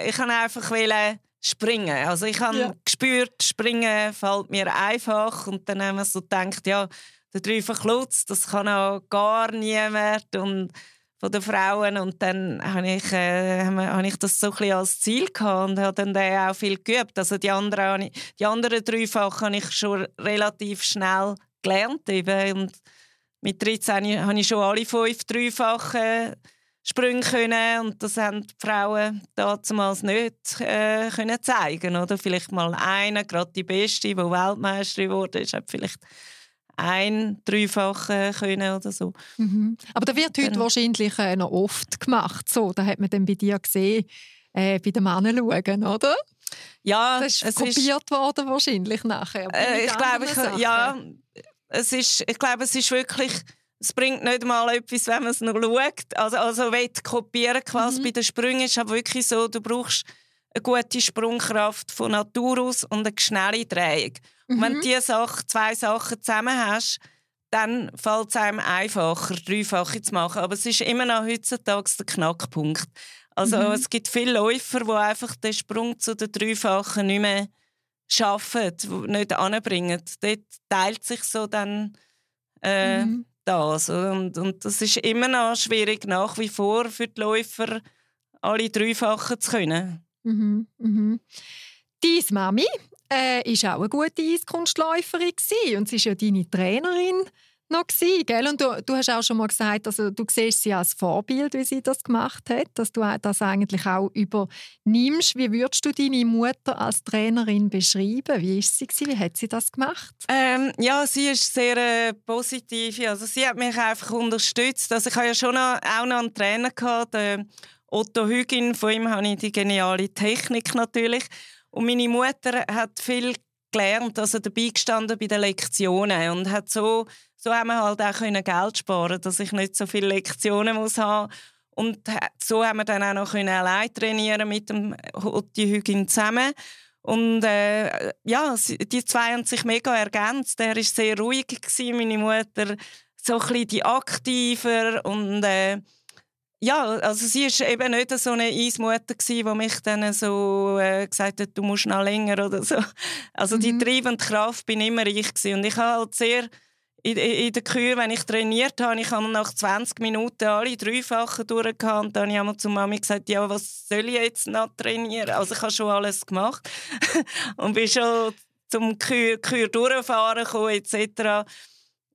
ich kann einfach wollen, springen. Also ich habe ja. gespürt, springen fällt mir einfach. Und dann haben wir so gedacht, ja, der Dreifachlutz, das kann auch gar niemand und von den Frauen. Und dann habe ich, äh, habe ich das so ein bisschen als Ziel gehabt und habe dann den auch viel geübt. Also die anderen, die anderen Dreifach habe ich schon relativ schnell gelernt. Eben. Und mit dreizehn habe ich schon alle fünf Dreifachen Sprünge können und das haben die Frauen damals nicht äh, können zeigen, oder? Vielleicht mal eine, gerade die Beste, die Weltmeisterin wurde, ist, hat vielleicht ein Dreifache können oder so. Mhm. Aber das wird heute dann wahrscheinlich äh, noch oft gemacht. So, da hat man dann bei dir gesehen, äh, bei den Männern schauen, oder? Ja, das ist kopiert ist, worden wahrscheinlich nachher. Äh, ich glaube, ich, ja, es ist, ich glaube, es ist wirklich. Es bringt nicht mal etwas, wenn man es noch schaut. Also, also will kopieren quasi mhm. bei den Sprüngen ist aber wirklich so, du brauchst eine gute Sprungkraft von Natur aus und eine schnelle Drehung. Mhm. Und wenn du diese Sache, zwei Sachen zusammen hast, dann fällt es einem einfacher, dreifache zu machen. Aber es ist immer noch heutzutage der Knackpunkt. Also mhm. es gibt viele Läufer, die einfach den Sprung zu den Dreifachen nicht mehr schaffen, nicht anbringen. Dort teilt sich so dann äh, mhm. das. Und, und das ist immer noch schwierig, nach wie vor für die Läufer alle Dreifachen zu können. Mhm, mhm. Deine Mami war äh, auch eine gute Eiskunstläuferin gewesen. Und sie war ja deine Trainerin noch gewesen, gell? Und du, du hast auch schon mal gesagt, also, du siehst sie als Vorbild, wie sie das gemacht hat, dass du das eigentlich auch übernimmst. Wie würdest du deine Mutter als Trainerin beschreiben? Wie war sie gewesen? Wie hat sie das gemacht? Ähm, ja, sie ist sehr äh, positiv. Also, sie hat mich einfach unterstützt. Also, ich hatte ja schon noch, auch noch einen Trainer gehabt, äh, Otto Hügin, von ihm habe ich die geniale Technik natürlich. Und meine Mutter hat viel gelernt, also dabei gestanden bei den Lektionen. Und hat so, so haben wir halt auch Geld sparen können, dass ich nicht so viele Lektionen muss haben. Und so haben wir dann auch noch allein trainieren mit dem Otto Hügin zusammen. Und äh, ja, die zwei haben sich mega ergänzt. Er war sehr ruhig, meine Mutter so ein bisschen die aktiver. Und äh, ja, also sie war eben nicht so eine Eismutter, die mich dann so äh, gesagt hat, du musst noch länger oder so. Also mhm. die treibende Kraft war immer ich. Und ich habe halt sehr in, in der Kür, wenn ich trainiert habe, ich habe nach zwanzig Minuten alle Dreifachen durch gehabt. Und dann habe ich einmal zu Mami gesagt, ja, was soll ich jetzt noch trainieren? Also ich habe schon alles gemacht und bin schon zum Kür, Kür durchfahren gekommen et cetera.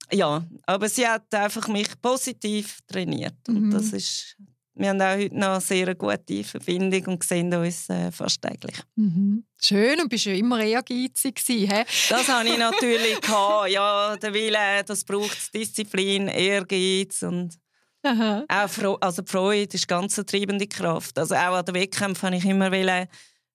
Ja, aber sie hat einfach mich positiv trainiert. Mhm. Und das ist, wir haben auch heute noch eine sehr gute Verbindung und sehen uns äh, fast täglich. Mhm. Schön, und bist du immer ehrgeizig gewesen, he? Das hatte ich natürlich. Ja, der Wille, das braucht Disziplin, Ehrgeiz und aha. auch Fre- also die Freude ist ganz eine treibende Kraft. Also auch an den Wettkämpfen wollte ich immer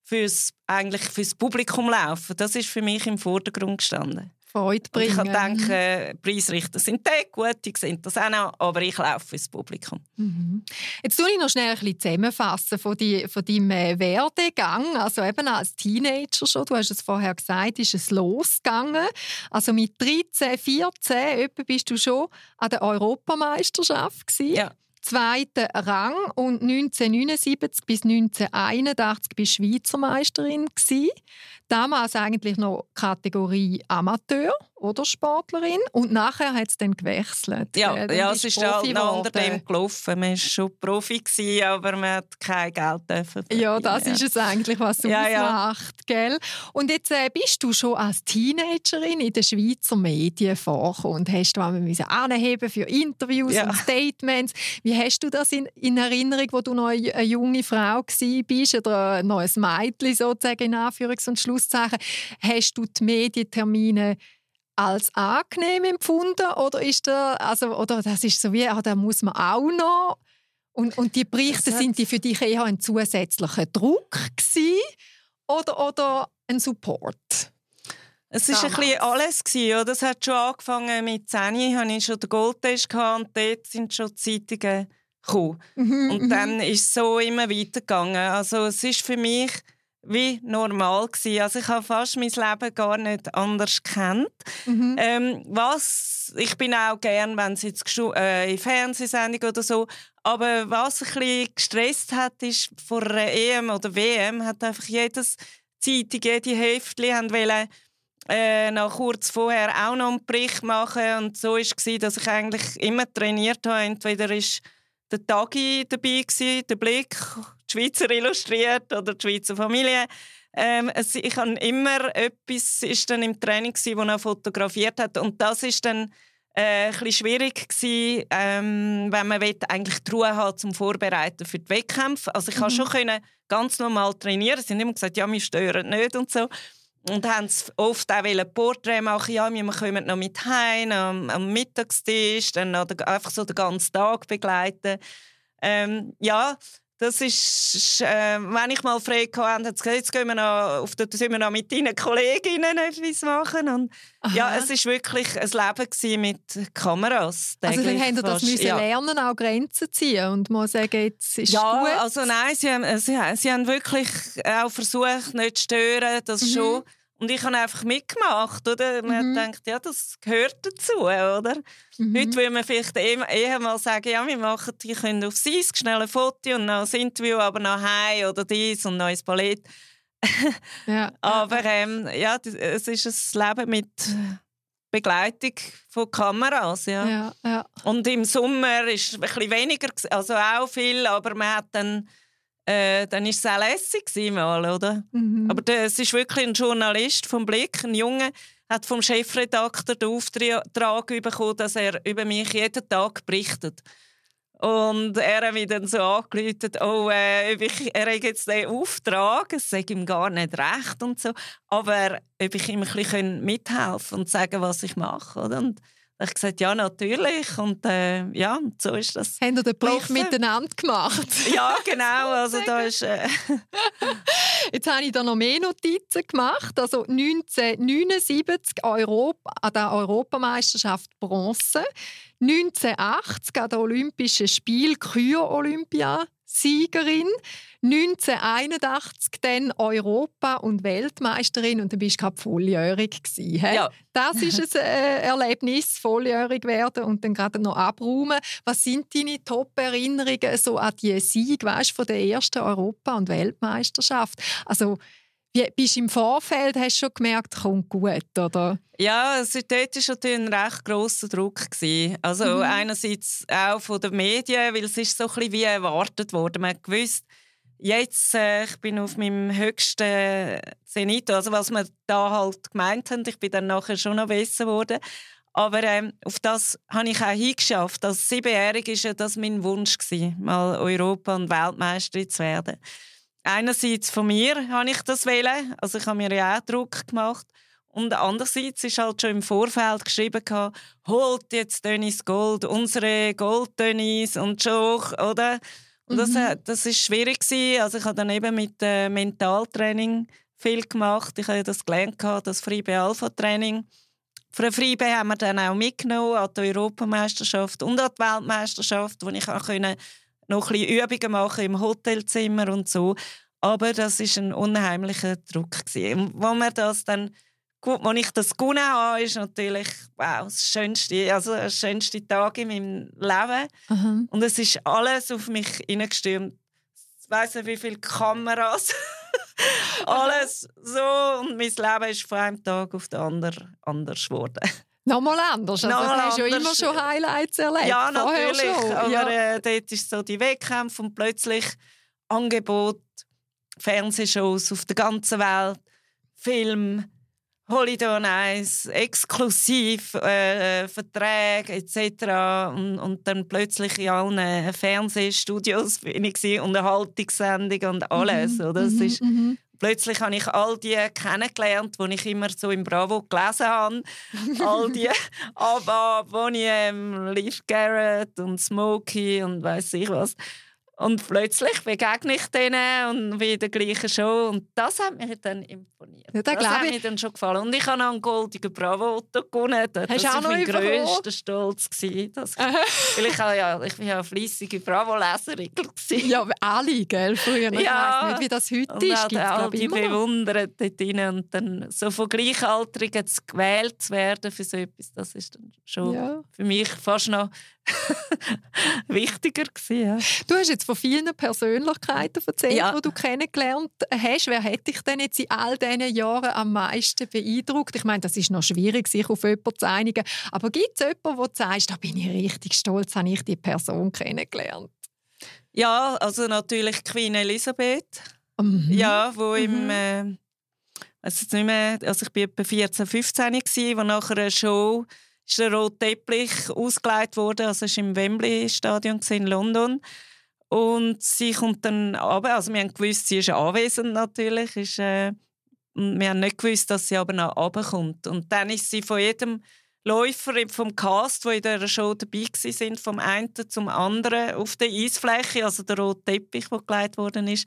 fürs, eigentlich fürs Publikum laufen. Das ist für mich im Vordergrund gestanden. Freude bringen. Und ich denke, Preisrichter sind die gut, die sehen das auch noch, aber ich laufe ins Publikum. Mhm. Jetzt tue ich noch schnell ein bisschen zusammenfassen von, die, von deinem Werdegang. Also eben als Teenager schon, du hast es vorher gesagt, ist es losgegangen. Also mit dreizehn, vierzehn etwa bist du schon an der Europameisterschaft gewesen. Ja. Zweiter Rang, und neunzehnhundertneunundsiebzig bis neunzehnhunderteinundachtzig bist du Schweizer Meisterin gewesen. Damals eigentlich noch Kategorie Amateur oder Sportlerin, und nachher hat es dann gewechselt. Ja, äh, dann ja es ist Profi halt unter dem gelaufen. Man war schon Profi gewesen, aber man hat kein Geld dürfen. Ja, das ja. ist es eigentlich, was du ja, ausmacht. Ja. Gell? Und jetzt äh, bist du schon als Teenagerin in den Schweizer Medien vorgekommen und hast du müssen anheben für Interviews ja. und Statements. Wie hast du das in, in Erinnerung, wo du noch eine junge Frau warst oder noch ein Mädchen sozusagen in Anführungs- und Schlusszeichen? Hast du die Medientermine als angenehm empfunden, oder ist der, also, oder das ist so wie, ah, da muss man auch noch, und, und die Berichte, sind die für dich eher ein zusätzlicher Druck gewesen, oder, oder ein Support? Es war ein bisschen alles gewesen, oder? Es hat schon angefangen mit zehn, hatte ich schon den Goldtisch und dort sind schon Zeitungen gekommen. Mhm, und dann ist es so immer weitergegangen. Also es ist für mich wie normal gewesen. Also ich habe fast mein Leben gar nicht anders gekannt. Mhm. Ähm, was, ich bin auch gern, wenn es jetzt äh, in Fernsehsendungen oder so, aber was ein bisschen gestresst hat, ist, vor einer E M oder W M hat einfach jedes Zeitung, jede Heftchen haben wollen, Äh, noch kurz vorher auch noch einen Bericht machen. Und so war es, dass ich eigentlich immer trainiert habe. Entweder war der Tagi dabei, der Blick, die Schweizer Illustriert oder die Schweizer Familie. Ähm, es, ich habe immer etwas ist dann im Training, das er fotografiert hat. Und das war dann äh, ein bisschen schwierig, gewesen, ähm, wenn man will, eigentlich die Ruhe hat zum Vorbereiten für die Wettkämpfe. Also ich konnte mhm. schon können ganz normal trainieren. Sie haben immer gesagt, ja, wir stören nicht und so. Und haben oft auch ein Porträt machen, ja, wir kommen noch mit heim am, am Mittagstisch, dann einfach so den ganzen Tag begleiten. Ähm, ja, das ist, äh, wenn ich mal frei hatte, hat es gesagt, jetzt gehen wir noch, auf der, sind wir noch mit deinen Kolleginnen etwas machen. Und, ja, es war wirklich ein Leben mit Kameras. Also dann haben Sie das müssen ja. lernen, auch Grenzen ziehen und mal sagen, jetzt ist ja, gut. Ja, also nein, sie haben, sie, sie haben wirklich auch versucht, nicht zu stören, das mhm. schon. Und ich habe einfach mitgemacht, oder? Man mhm. denkt, ja, das gehört dazu, oder? Mhm. Heute würde man vielleicht eher mal sagen, ja, wir machen, die können aufs Eis, schnell ein Foto und noch ein Interview, aber noch heim oder dies und noch ein Ballett. ja. Aber ähm, ja, es ist ein Leben mit Begleitung von Kameras, ja. ja, ja. Und im Sommer ist es ein bisschen weniger, also auch viel, aber man hat dann Äh, dann war es auch lässig mal, oder? Mhm. Aber es ist wirklich ein Journalist vom Blick, ein Junge, hat vom Chefredakteur den Auftrag bekommen, dass er über mich jeden Tag berichtet. Und er hat mich dann so angerufen, oh, äh, ich, er hat jetzt den Auftrag, es sei ihm gar nicht recht und so, aber ob ich ihm ein bisschen mithelfen kann und sagen, was ich mache, oder? Und Ich habe gesagt, ja, natürlich. Und äh, ja, so ist das. Haben Sie den Bericht miteinander gemacht? Ja, genau. Also da ist, äh Jetzt habe ich da noch mehr Notizen gemacht. Also neunzehnhundertneunundsiebzig Europa, an der Europameisterschaft Bronze, neunzehnhundertachtzig an den Olympischen Spielen Kür-Olympia. Siegerin, neunzehnhunderteinundachtzig dann Europa- und Weltmeisterin und dann warst du gerade volljährig gewesen, he? Ja. Das ist ein Erlebnis, volljährig werden und dann gerade noch abräumen. Was sind deine Top-Erinnerungen so an die Sieg, weißt, von der ersten Europa- und Weltmeisterschaft? Also wie, bist du im Vorfeld, hast du schon gemerkt, kommt gut, oder? Ja, es war dort ein recht grosser Druck. Also mhm. einerseits auch von den Medien, weil es ist so ein bisschen wie erwartet wurde. Man hat gewusst, jetzt äh, ich bin auf meinem höchsten Zenit. Also was wir da halt gemeint haben, ich bin dann nachher schon noch besser geworden. Aber ähm, auf das habe ich auch hingeschafft. Als Siebenjährige war das mein Wunsch, mal Europa- und Weltmeisterin zu werden. Einerseits von mir wollte ich das. Also ich habe mir ja auch Druck gemacht. Und andererseits ist halt schon im Vorfeld geschrieben, holt jetzt Denise Gold, unsere Gold-Denise und Schoch, oder? Und mhm. das, das war schwierig. Also ich habe dann eben mit äh, Mentaltraining viel gemacht. Ich habe das gelernt, das Freibe-Alpha-Training. Für den Freibe haben wir dann auch mitgenommen an die Europameisterschaft und an die Weltmeisterschaft, wo ich auch können noch ein bisschen Übungen machen im Hotelzimmer und so. Aber das war ein unheimlicher Druck. Wo man das dann, gut, als ich das gewonnen habe, ist natürlich wow, das schönste, also der schönste Tag in meinem Leben. Mhm. Und es ist alles auf mich hineingestürmt. Ich weiss nicht, wie viele Kameras. Alles so. Und mein Leben ist von einem Tag auf den anderen anders geworden. Nochmal anders. Also, Nochmal hast du ja immer schon Highlights erlebt. Ja, natürlich. Schon. Aber ja. Äh, dort ist so die Wettkämpfe und plötzlich Angebot, Fernsehshows auf der ganzen Welt, Film, Holiday on Ice, exklusiv äh, Verträge et cetera. Und, und dann plötzlich in allen Fernsehstudios bin ich gewesen, Unterhaltungssendungen und alles. Mhm. Oder? Das mhm, ist, mhm. Plötzlich habe ich all die kennengelernt, die ich immer so im Bravo gelesen habe. All die Abba, Boniem, Liv Garrett und Smokey und weiss ich was. Und plötzlich begegne ich denen und wie in der gleichen Show. Und das hat mich dann imponiert. Ja, das hat mir dann schon gefallen. Und ich habe einen goldenen Bravo-Otto gewonnen. Das war mein grösster Stolz. Das, weil ich, ja, ich war ja eine fleissige Bravo-Leserin. Ja, alle, gell? Früher. Ich ja. weiss nicht, wie das heute und ist. Und all die bewundert dort rein. Und dann so von Gleichaltrigen zu gewählt zu werden für so etwas, das ist dann schon ja. für mich fast noch wichtiger gewesen, ja. Du hast jetzt von vielen Persönlichkeiten erzählt, ja. die du kennengelernt hast. Wer hat dich denn jetzt in all diesen Jahren am meisten beeindruckt? Ich meine, das ist noch schwierig, sich auf jemanden zu einigen. Aber gibt es jemanden, wo du sagst, da bin ich richtig stolz, habe ich die Person kennengelernt? Ja, also natürlich Queen Elisabeth. Mhm. Ja, wo mhm. im... Äh, also nicht mehr, also ich war etwa vierzehn, fünfzehn gewesen, wo nachher eine Show... ist der rote Teppich ausgelegt worden, also ist im Wembley-Stadion in London. Und sie kommt dann runter, also wir haben gewusst, sie ist anwesend natürlich, ist, äh, wir haben nicht gewusst, dass sie aber noch runterkommt. Und dann ist sie von jedem Läufer vom Cast, der in dieser Show dabei waren, vom einen zum anderen auf der Eisfläche, also der rote Teppich, der gelegt worden ist,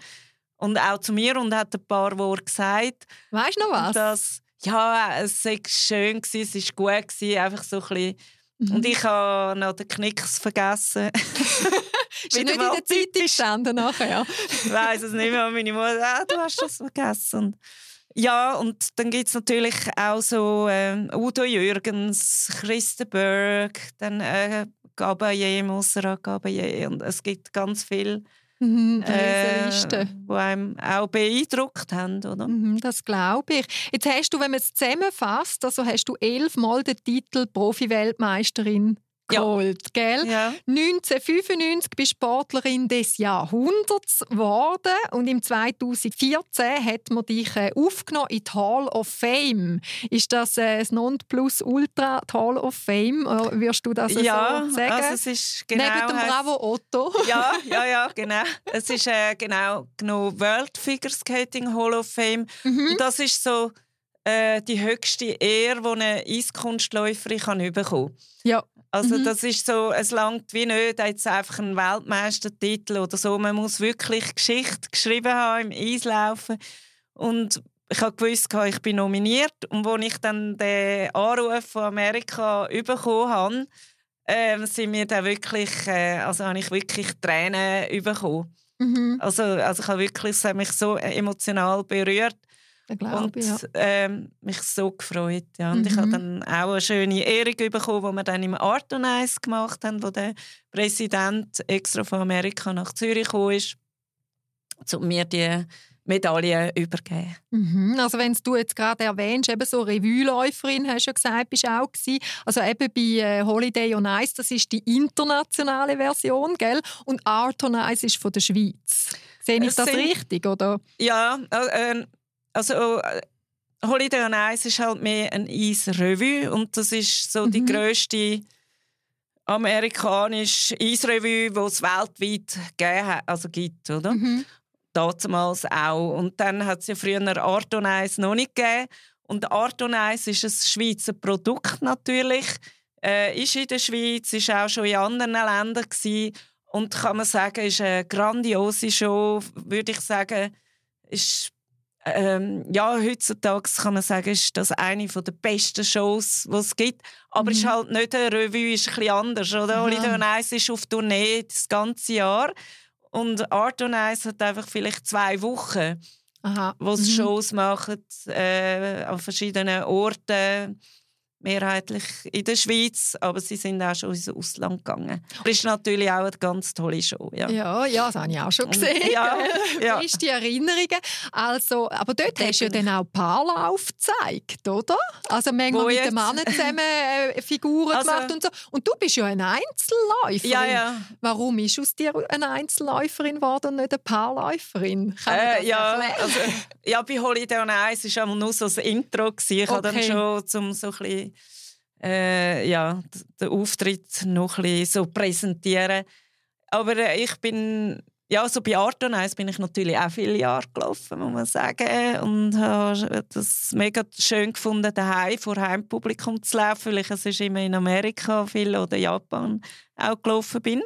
und auch zu mir und hat ein paar Worte gesagt. Weißt du noch was? Dass ja, es war schön, es war gut, einfach so ein bisschen. Mhm. Und ich habe noch den Knicks vergessen. Ist nicht in der Zeit gestanden nachher? Ich weiss es nicht mehr. Meine Mutter, ah, du hast das vergessen. Ja, und dann gibt es natürlich auch so ähm, Udo Jürgens, Christenberg, dann äh, Gabaye, Musera, Gabaye. Und es gibt ganz viele. Mhm, äh, die einem auch beeindruckt haben, oder? Mhm, das glaube ich. Jetzt hast du, wenn man es zusammenfasst, also hast du elfmal den Titel Profi-Weltmeisterin geholt, ja. gell? Ja. neunzehnhundertfünfundneunzig bist du Sportlerin des Jahrhunderts geworden und im zweitausendvierzehn hat man dich aufgenommen in die Hall of Fame. Ist das das Nonplusultra, die Hall of Fame? Würdest du das ja, so sagen? Also es ist genau, neben dem Bravo Otto. Ja, ja, ja, genau. Es ist äh, genau, genau World Figure Skating Hall of Fame. Mhm. Und das ist so äh, die höchste Ehre, die eine Eiskunstläuferin kann bekommen. Ja. Also mhm. das ist so, es langt wie nicht jetzt einfach einen Weltmeistertitel oder so. Man muss wirklich Geschichte geschrieben haben im Eislaufen. Und ich habe gewusst, ich bin nominiert. Und als ich dann den Anruf von Amerika bekommen habe, äh, sind mir dann wirklich, äh, also habe ich wirklich Tränen bekommen. Mhm. Also, also ich habe wirklich, es hat mich so emotional berührt. Und ich, ja. ähm, mich so gefreut. Ja. Und mhm. ich habe dann auch eine schöne Ehrung bekommen, die wir dann im Art on Ice gemacht haben, wo der Präsident extra von Amerika nach Zürich gekommen ist, um mir die Medaille übergeben. Mhm. Also wenn du jetzt gerade erwähnst, eben so Revue-Läuferin, hast du ja gesagt, bist auch gewesen. Also eben bei äh, Holiday on Ice, das ist die internationale Version, gell? Und Art on Ice ist von der Schweiz. Sehe ich das sind, richtig, oder? Ja, äh, Also Holiday on Ice ist halt mehr ein Eisrevue und das ist so mhm. die grösste amerikanische Eisrevue, die es weltweit gegeben hat, also gibt, oder? Mhm. Damals auch. Und dann hat es ja früher Art on Ice noch nicht gegeben. Und Art on Ice ist ein Schweizer Produkt natürlich, äh, ist in der Schweiz, ist auch schon in anderen Ländern gewesen. Und kann man sagen, ist eine grandiose Show, würde ich sagen, ist Ähm, ja, heutzutage kann man sagen, ist das eine der besten Shows, die es gibt. Aber es mhm. ist halt nicht eine Revue, ist etwas anders. Oder? Holiday on Ice ist auf Tournee das ganze Jahr. Und Art on Ice hat einfach vielleicht zwei Wochen, Aha. wo sie mhm. Shows machen, äh, an verschiedenen Orten. Mehrheitlich in der Schweiz, aber sie sind auch schon ins Ausland gegangen. Das ist natürlich auch eine ganz tolle Show. Ja, ja, ja das habe ich auch schon gesehen. Und, ja, ja. Das ist die Erinnerungen. Also, aber dort hast du ja dann auch Paarlauf gezeigt, oder? Also manchmal Wo mit jetzt? dem Mann zusammen äh, Figuren also, gemacht und so. Und du bist ja eine Einzelläuferin. Ja, ja. Warum ist aus dir eine Einzelläuferin geworden und nicht eine Paarläuferin? Kann äh, das ja, also, ja, bei Holiday on Ice war nur so das Intro. Ich habe okay. dann schon zum so ein bisschen Äh, ja, den Auftritt noch ein bisschen so präsentieren. Aber äh, ich bin, ja, so bei Art on Ice bin ich natürlich auch viele Jahre gelaufen, muss man sagen. Und habe äh, das mega schön gefunden, daheim vor Heimpublikum zu laufen, weil ich es ist immer in Amerika viel oder Japan auch gelaufen bin.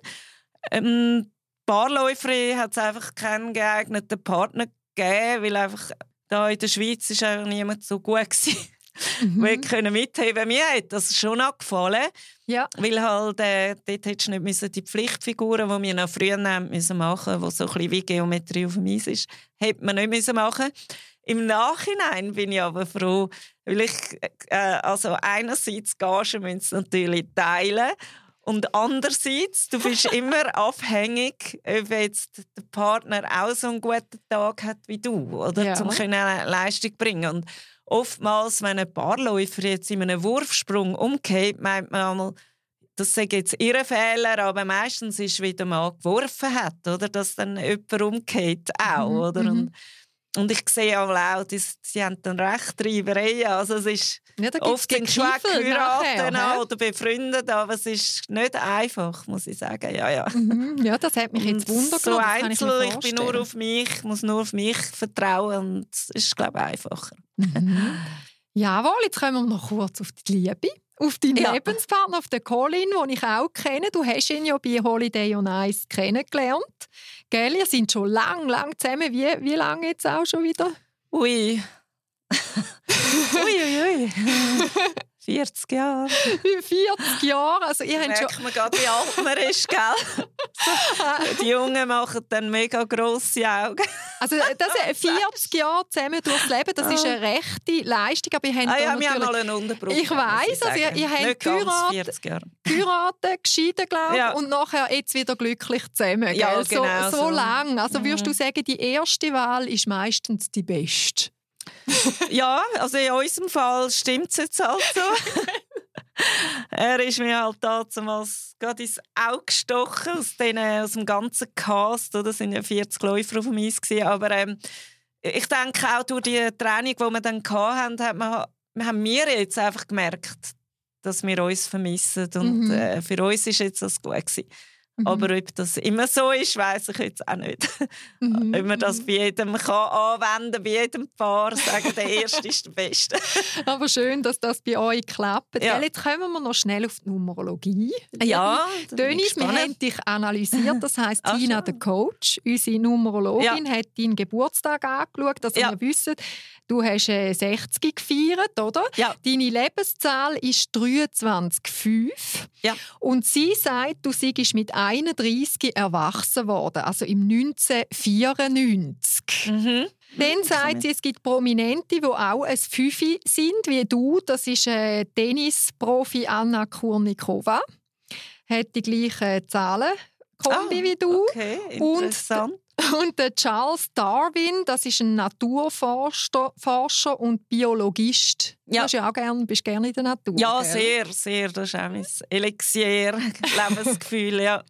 Ähm, Paarläuferin hat es einfach keinen geeigneten Partner gegeben, weil einfach da in der Schweiz ist einfach niemand so gut gewesen. Mhm. Wir können mitheben. Mir hat das schon angefallen. Ja. Weil halt, äh, dort hättest du nicht müssen, die Pflichtfiguren, die wir noch früher machen müssen, die so ein bisschen wie Geometrie auf dem Eis ist, hätte man nicht müssen machen. Im Nachhinein bin ich aber froh, weil ich, äh, also einerseits Gagen müssen sie natürlich teilen und andererseits, du bist immer abhängig, ob jetzt der Partner auch so einen guten Tag hat wie du, oder ja. um eine Leistung bringen und oftmals, wenn ein Paarläufer jetzt in einem Wurfsprung umgeht, meint man einmal, das sei jetzt ihr Fehler, aber meistens ist es, wie der Mann geworfen hat, oder? Dass dann jemand umgeht auch. Mhm. Oder? Und, und ich sehe auch, die, sie haben dann recht Treiberei. Also es ist ja, oft ein Geschwäck heiraten oder befreundet, aber es ist nicht einfach, muss ich sagen. Ja, ja. Mhm. ja das hat mich jetzt wundert. So einzeln, ich, ich bin nur auf mich, muss nur auf mich vertrauen und es ist, glaube ich, einfacher. Jawohl, jetzt kommen wir noch kurz auf die Liebe. Auf deinen ja. Lebenspartner, auf den Colin, den ich auch kenne. Du hast ihn ja bei Holiday on Ice kennengelernt. Gell, ihr seid schon lang, lang zusammen. Wie, wie lange jetzt auch schon wieder? Ui. Uiuiui. Ui, ui. vierzig Jahre. vierzig Jahre, also ihr habt schon... Merkt man gerade, wie alt man ist, gell? Die Jungen machen dann mega grosse Augen. Also das vierzig Jahre zusammen durchs Leben, das ist eine rechte Leistung, aber ihr habt ah, ja, natürlich... wir haben mal einen Unterbruch. Ich weiss, also ihr, ihr habt geheiratet, geschieden, glaube ich, ja. und nachher jetzt wieder glücklich zusammen. Gell? Ja, genau so. So, so lange. Also würdest du sagen, die erste Wahl ist meistens die beste? Ja, also in unserem Fall stimmt es jetzt halt so. Er ist mir halt damals gerade ins Auge gestochen aus, den, aus dem ganzen Cast. Oder? Das sind ja vierzig Läufer auf dem Eis gewesen. Aber ähm, ich denke auch durch die Training, die wir dann hatten, hat man, haben wir jetzt einfach gemerkt, dass wir uns vermissen. Und mhm. äh, für uns war jetzt das gut gewesen. Mhm. Aber ob das immer so ist, weiss ich jetzt auch nicht. Mhm. Ob man das bei jedem kann anwenden, bei jedem Paar sagen, der Erste ist der Beste. Aber schön, dass das bei euch klappt. Ja. Jetzt kommen wir noch schnell auf die Numerologie. Ja, Denise, wir haben dich analysiert. Das heisst, Ach, Tina, der Coach, unsere Numerologin, ja. hat deinen Geburtstag angeschaut, dass ja. wir wissen, du hast sechzig gefeiert, oder? Ja. Deine Lebenszahl ist dreiundzwanzig Komma fünf. Ja. Und sie sagt, du seist mit einunddreißig erwachsen worden, also im neunzehnhundertvierundneunzig. Mhm. Dann sagt sie, es gibt Prominente, die auch ein Fünfi sind, wie du. Das ist äh, Tennisprofi Anna Kournikova. Hat die gleichen Zahlenkombi ah, wie du. Okay, interessant. Und Und der Charles Darwin, das ist ein Naturforscher Forscher und Biologist. Ja. Du bist ja auch gerne, bist gerne in der Natur. Ja, gell? sehr, sehr. Das ist auch mein Elixier, Lebensgefühl. Ja.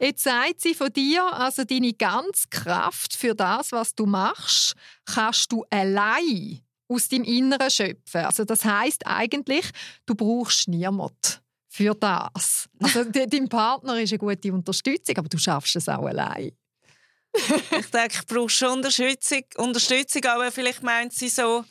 Jetzt sagt sie von dir, also deine ganze Kraft für das, was du machst, kannst du allein aus deinem Inneren schöpfen. Also das heisst eigentlich, du brauchst niemanden. Für das. Also dein Partner ist eine gute Unterstützung, aber du schaffst es auch allein. Ich denke, ich brauche schon Unterstützung, Unterstützung, aber vielleicht meint sie so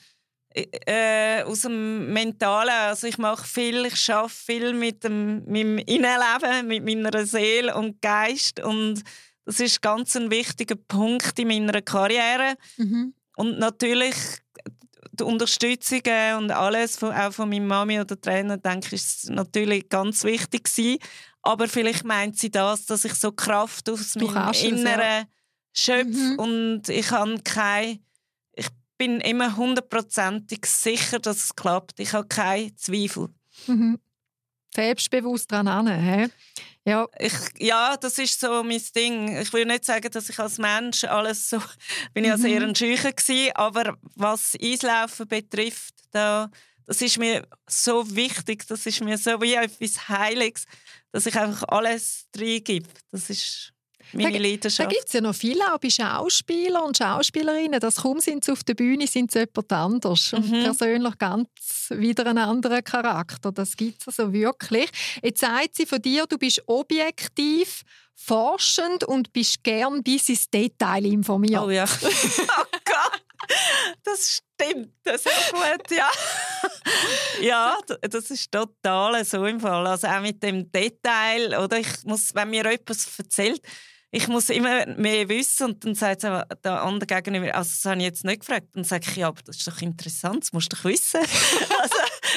äh, aus dem Mentalen. Also ich mache viel, ich arbeite viel mit dem, meinem Innenleben, mit meiner Seele und Geist. Und das ist ganz ein wichtiger Punkt in meiner Karriere. Mhm. Und natürlich die Unterstützung und alles, auch von meiner Mami oder Trainer, denke ich, ist natürlich ganz wichtig gewesen. Aber vielleicht meint sie das, dass ich so Kraft aus du meinem Inneren schöpfe mhm. und ich habe keine, ich bin immer hundertprozentig sicher, dass es klappt. Ich habe keine Zweifel. Mhm. Selbstbewusst daran hin. Ja. Ich, ja, das ist so mein Ding. Ich will nicht sagen, dass ich als Mensch alles so... bin ich ja sehr ein Schücher gewesen, aber was Eislaufen betrifft, da, das ist mir so wichtig, das ist mir so wie etwas Heiliges, dass ich einfach alles reingebe. Das ist... meine Leidenschaft. Da gibt es ja noch viele, auch bei Schauspielern und Schauspielerinnen. Dass kaum sind sie auf der Bühne, sind sie jemand anders. Mhm. Und persönlich ganz wieder einen anderen Charakter. Das gibt es also wirklich. Jetzt sagt sie von dir, du bist objektiv, forschend und bist gern bis ins Detail informiert. Oh ja. Oh Gott. Das stimmt. Das ist gut, ja. Ja, das ist total so im Fall. Also auch mit dem Detail. Oder? Ich muss, wenn mir etwas erzählt, ich muss immer mehr wissen. Und dann sagt der andere gegenüber, also das habe ich jetzt nicht gefragt. Dann sage ich, ja, aber das ist doch interessant, das musst du doch wissen. Also,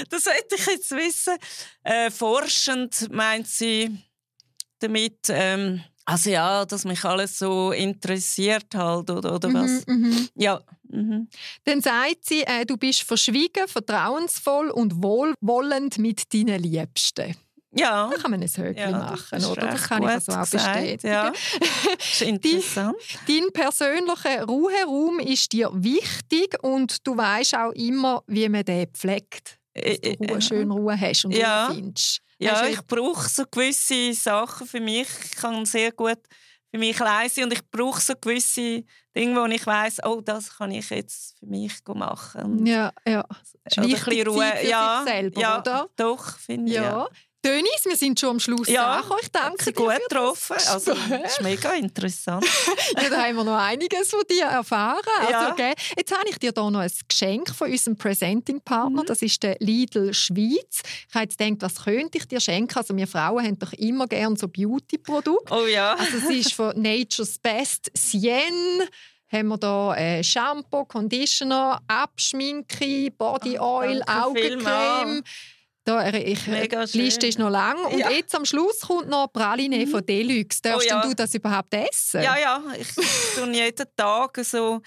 das wollte ich jetzt wissen. Äh, forschend meint sie damit, ähm, also ja, dass mich alles so interessiert halt, oder, oder was. Mm-hmm. Ja. Mm-hmm. Dann sagt sie, äh, du bist verschwiegen, vertrauensvoll und wohlwollend mit deinen Liebsten. Ja. Da kann man ein Höckchen ja, machen, das oder? Das kann ich also auch bestätigen. Ja. Das ist interessant. Dein persönlicher Ruheraum ist dir wichtig und du weisst auch immer, wie man den pflegt. Dass du Ruhe, schön Ruhe hast und Ruhe ja. findest. Ja, ich brauche so gewisse Sachen für mich. Ich kann sehr gut für mich leise und ich brauche so gewisse Dinge, wo ich weiss, oh, das kann ich jetzt für mich machen. Und ja, ja. Ist oder ein bisschen Ruhe. Für ja, sich selber, ja, oder? Doch, finde ich. Ja. Ja. Denise, wir sind schon am Schluss ja, angekommen. Ich danke dir gut getroffen. Also, das ist mega interessant. Ja, da haben wir noch einiges von dir erfahren. Ja. Also, okay. Jetzt habe ich dir hier noch ein Geschenk von unserem Presenting-Partner. Mhm. Das ist der Lidl Schweiz. Ich habe jetzt gedacht, was könnte ich dir schenken? Also, wir Frauen haben doch immer gerne so Beauty-Produkte. Oh ja. Also, es ist von Nature's Best Sienne. Haben wir hier äh, Shampoo, Conditioner, Abschminke, Body Oil, oh, Augencreme. Da, ich, die Liste ist noch lang. Und ja. jetzt am Schluss kommt noch Praline mhm. von Deluxe. Darfst oh, ja. denn du das überhaupt essen? Ja, ja. Ich tue jeden Tag so,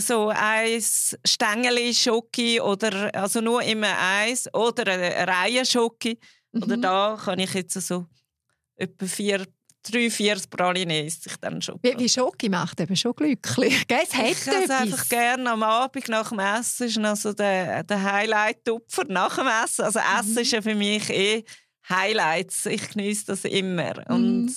so ein Stängeli Schoki oder also nur immer eins oder eine Reihe Schoki. Mhm. Oder da kann ich jetzt so etwa vier Drei, vier Praline esse ich dann schon. Wie, wie Schoki macht eben schon glücklich. Gell? Es ich esse einfach gerne am Abend nach dem Essen. Ist noch so der, der Highlight-Tupfer nach dem Essen. Also mhm. Essen ist ja für mich eh Highlights. Ich genieße das immer. Mhm. Und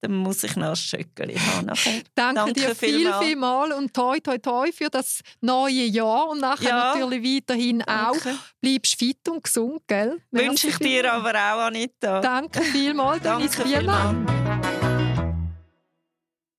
dann muss ich noch ein Schöckeli haben. Danke, Danke dir viel, viel mal und toi, toi, toi für das neue Jahr. Und nachher ja. natürlich weiterhin Danke. auch. Bleibst fit und gesund, gell? Wünsche ich dir aber auch, Anita. Danke vielmals, Denise Biellmann.